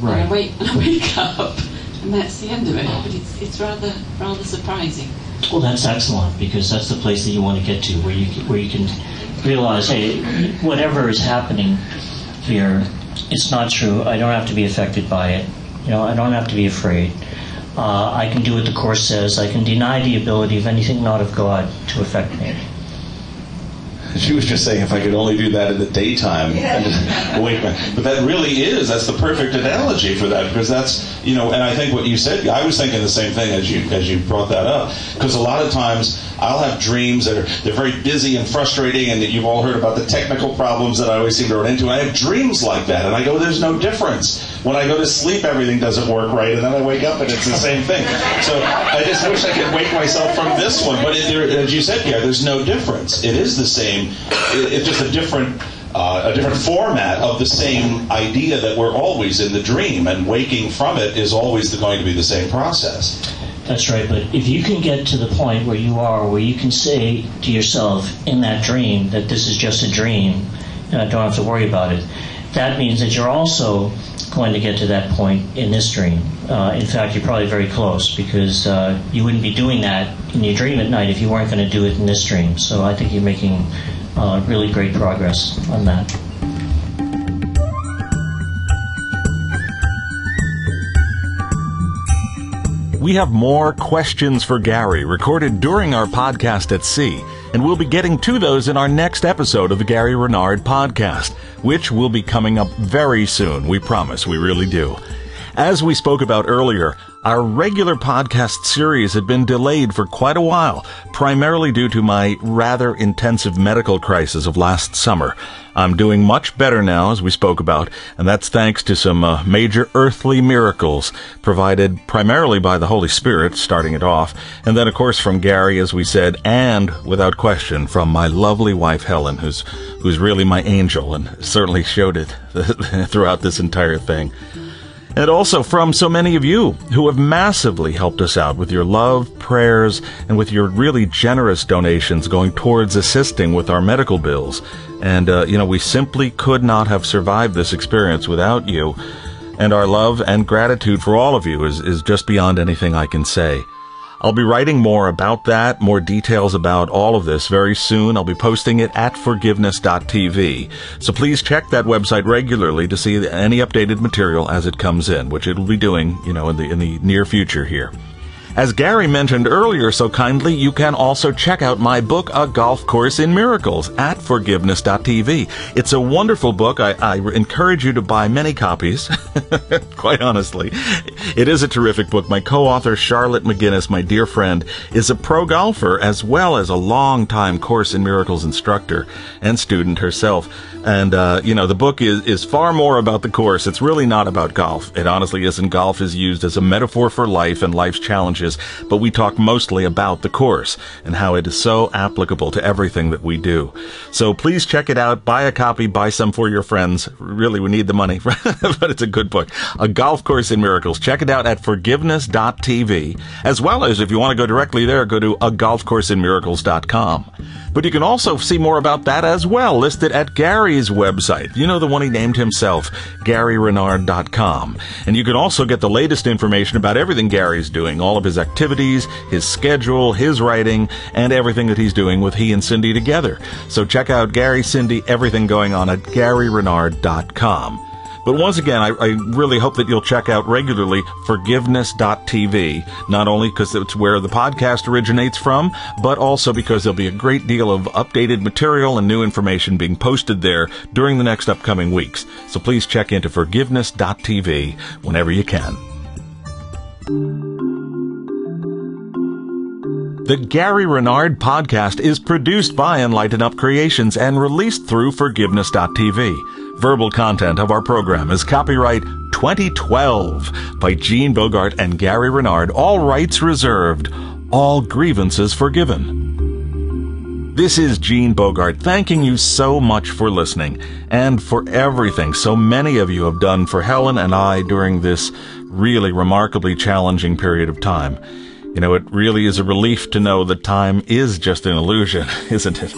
Right. And I wake, and I wake up, and that's the end of it. But it's, it's rather rather surprising. Well, that's excellent, because that's the place that you want to get to, where you where you can realize, hey, whatever is happening here It's not true. I don't have to be affected by it. You know, I don't have to be afraid. Uh, I can do what the Course says. I can deny the ability of anything not of God to affect me. She was just saying, if I could only do that in the daytime. Yeah. But that really is, that's the perfect analogy for that, because that's, you know, and I think what you said, I was thinking the same thing as you as you brought that up, because a lot of times I'll have dreams that are, they're very busy and frustrating, and that you've all heard about the technical problems that I always seem to run into, and I have dreams like that, and I go, there's no difference. When I go to sleep, everything doesn't work right, and then I wake up and it's the same thing. So I just wish I could wake myself from this one, but it, there, as you said, Gary, there's no difference. It is the same. It's just a different, uh, a different format of the same idea that we're always in the dream, and waking from it is always going to be the same process. That's right, but if you can get to the point where you are, where you can say to yourself in that dream that this is just a dream, and I don't have to worry about it, that means that you're also going to get to that point in this dream. Uh, in fact, you're probably very close, because uh, you wouldn't be doing that in your dream at night if you weren't going to do it in this dream. So I think you're making uh, really great progress on that. We have more questions for Gary recorded during our podcast at sea, and we'll be getting to those in our next episode of the Gary Renard podcast, which will be coming up very soon. We promise, we really do. As we spoke about earlier, our regular podcast series had been delayed for quite a while, primarily due to my rather intensive medical crisis of last summer. I'm doing much better now, as we spoke about, and that's thanks to some uh, major earthly miracles provided primarily by the Holy Spirit, starting it off, and then, of course, from Gary, as we said, and, without question, from my lovely wife, Helen, who's, who's really my angel, and certainly showed it throughout this entire thing. And also from so many of you who have massively helped us out with your love, prayers, and with your really generous donations going towards assisting with our medical bills. And, uh, you know, we simply could not have survived this experience without you. And our love and gratitude for all of you is, is just beyond anything I can say. I'll be writing more about that, more details about all of this very soon. I'll be posting it at forgiveness dot t v. So please check that website regularly to see any updated material as it comes in, which it'll be doing, you know, in the in the near future here. As Gary mentioned earlier so kindly, you can also check out my book, A Golf Course in Miracles, at forgiveness dot t v. It's a wonderful book. I, I encourage you to buy many copies, quite honestly. It is a terrific book. My co-author, Charlotte McGinnis, my dear friend, is a pro golfer as well as a long-time Course in Miracles instructor and student herself. And, uh, you know, the book is, is far more about the Course. It's really not about golf. It honestly isn't. Golf is used as a metaphor for life and life's challenges. But we talk mostly about the Course and how it is so applicable to everything that we do. So please check it out. Buy a copy. Buy some for your friends. Really, we need the money, but it's a good book. A Golf Course in Miracles. Check it out at forgiveness dot t v. As well as, if you want to go directly there, go to a golf course in miracles dot com. But you can also see more about that as well, listed at Gary's website. You know, the one he named himself, Gary Renard dot com. And you can also get the latest information about everything Gary's doing, all of his his activities, his schedule, his writing, and everything that he's doing with he and Cindy together. So check out Gary, Cindy, everything going on at Gary Renard dot com. But once again, I, I really hope that you'll check out regularly forgiveness dot t v, not only because it's where the podcast originates from, but also because there'll be a great deal of updated material and new information being posted there during the next upcoming weeks. So please check into forgiveness dot t v whenever you can. The Gary Renard podcast is produced by Enlighten Up Creations and released through forgiveness dot t v. Verbal content of our program is copyright twenty twelve by Gene Bogart and Gary Renard. All rights reserved. All grievances forgiven. This is Gene Bogart thanking you so much for listening and for everything so many of you have done for Helen and I during this really remarkably challenging period of time. You know, it really is a relief to know that time is just an illusion, isn't it?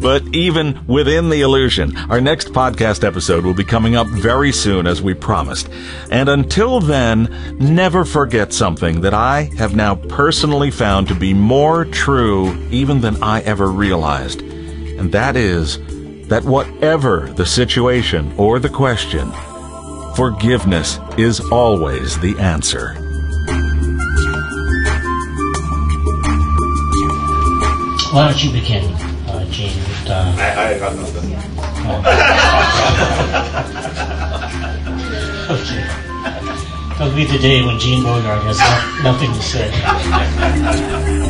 But even within the illusion, our next podcast episode will be coming up very soon, as we promised. And until then, never forget something that I have now personally found to be more true even than I ever realized. And that is that whatever the situation or the question, Forgiveness is always the answer. Why don't you begin, uh, Gene? Uh, I, I got nothing. Oh. Okay. That'll be the day when Gene Bogart has no, nothing to say.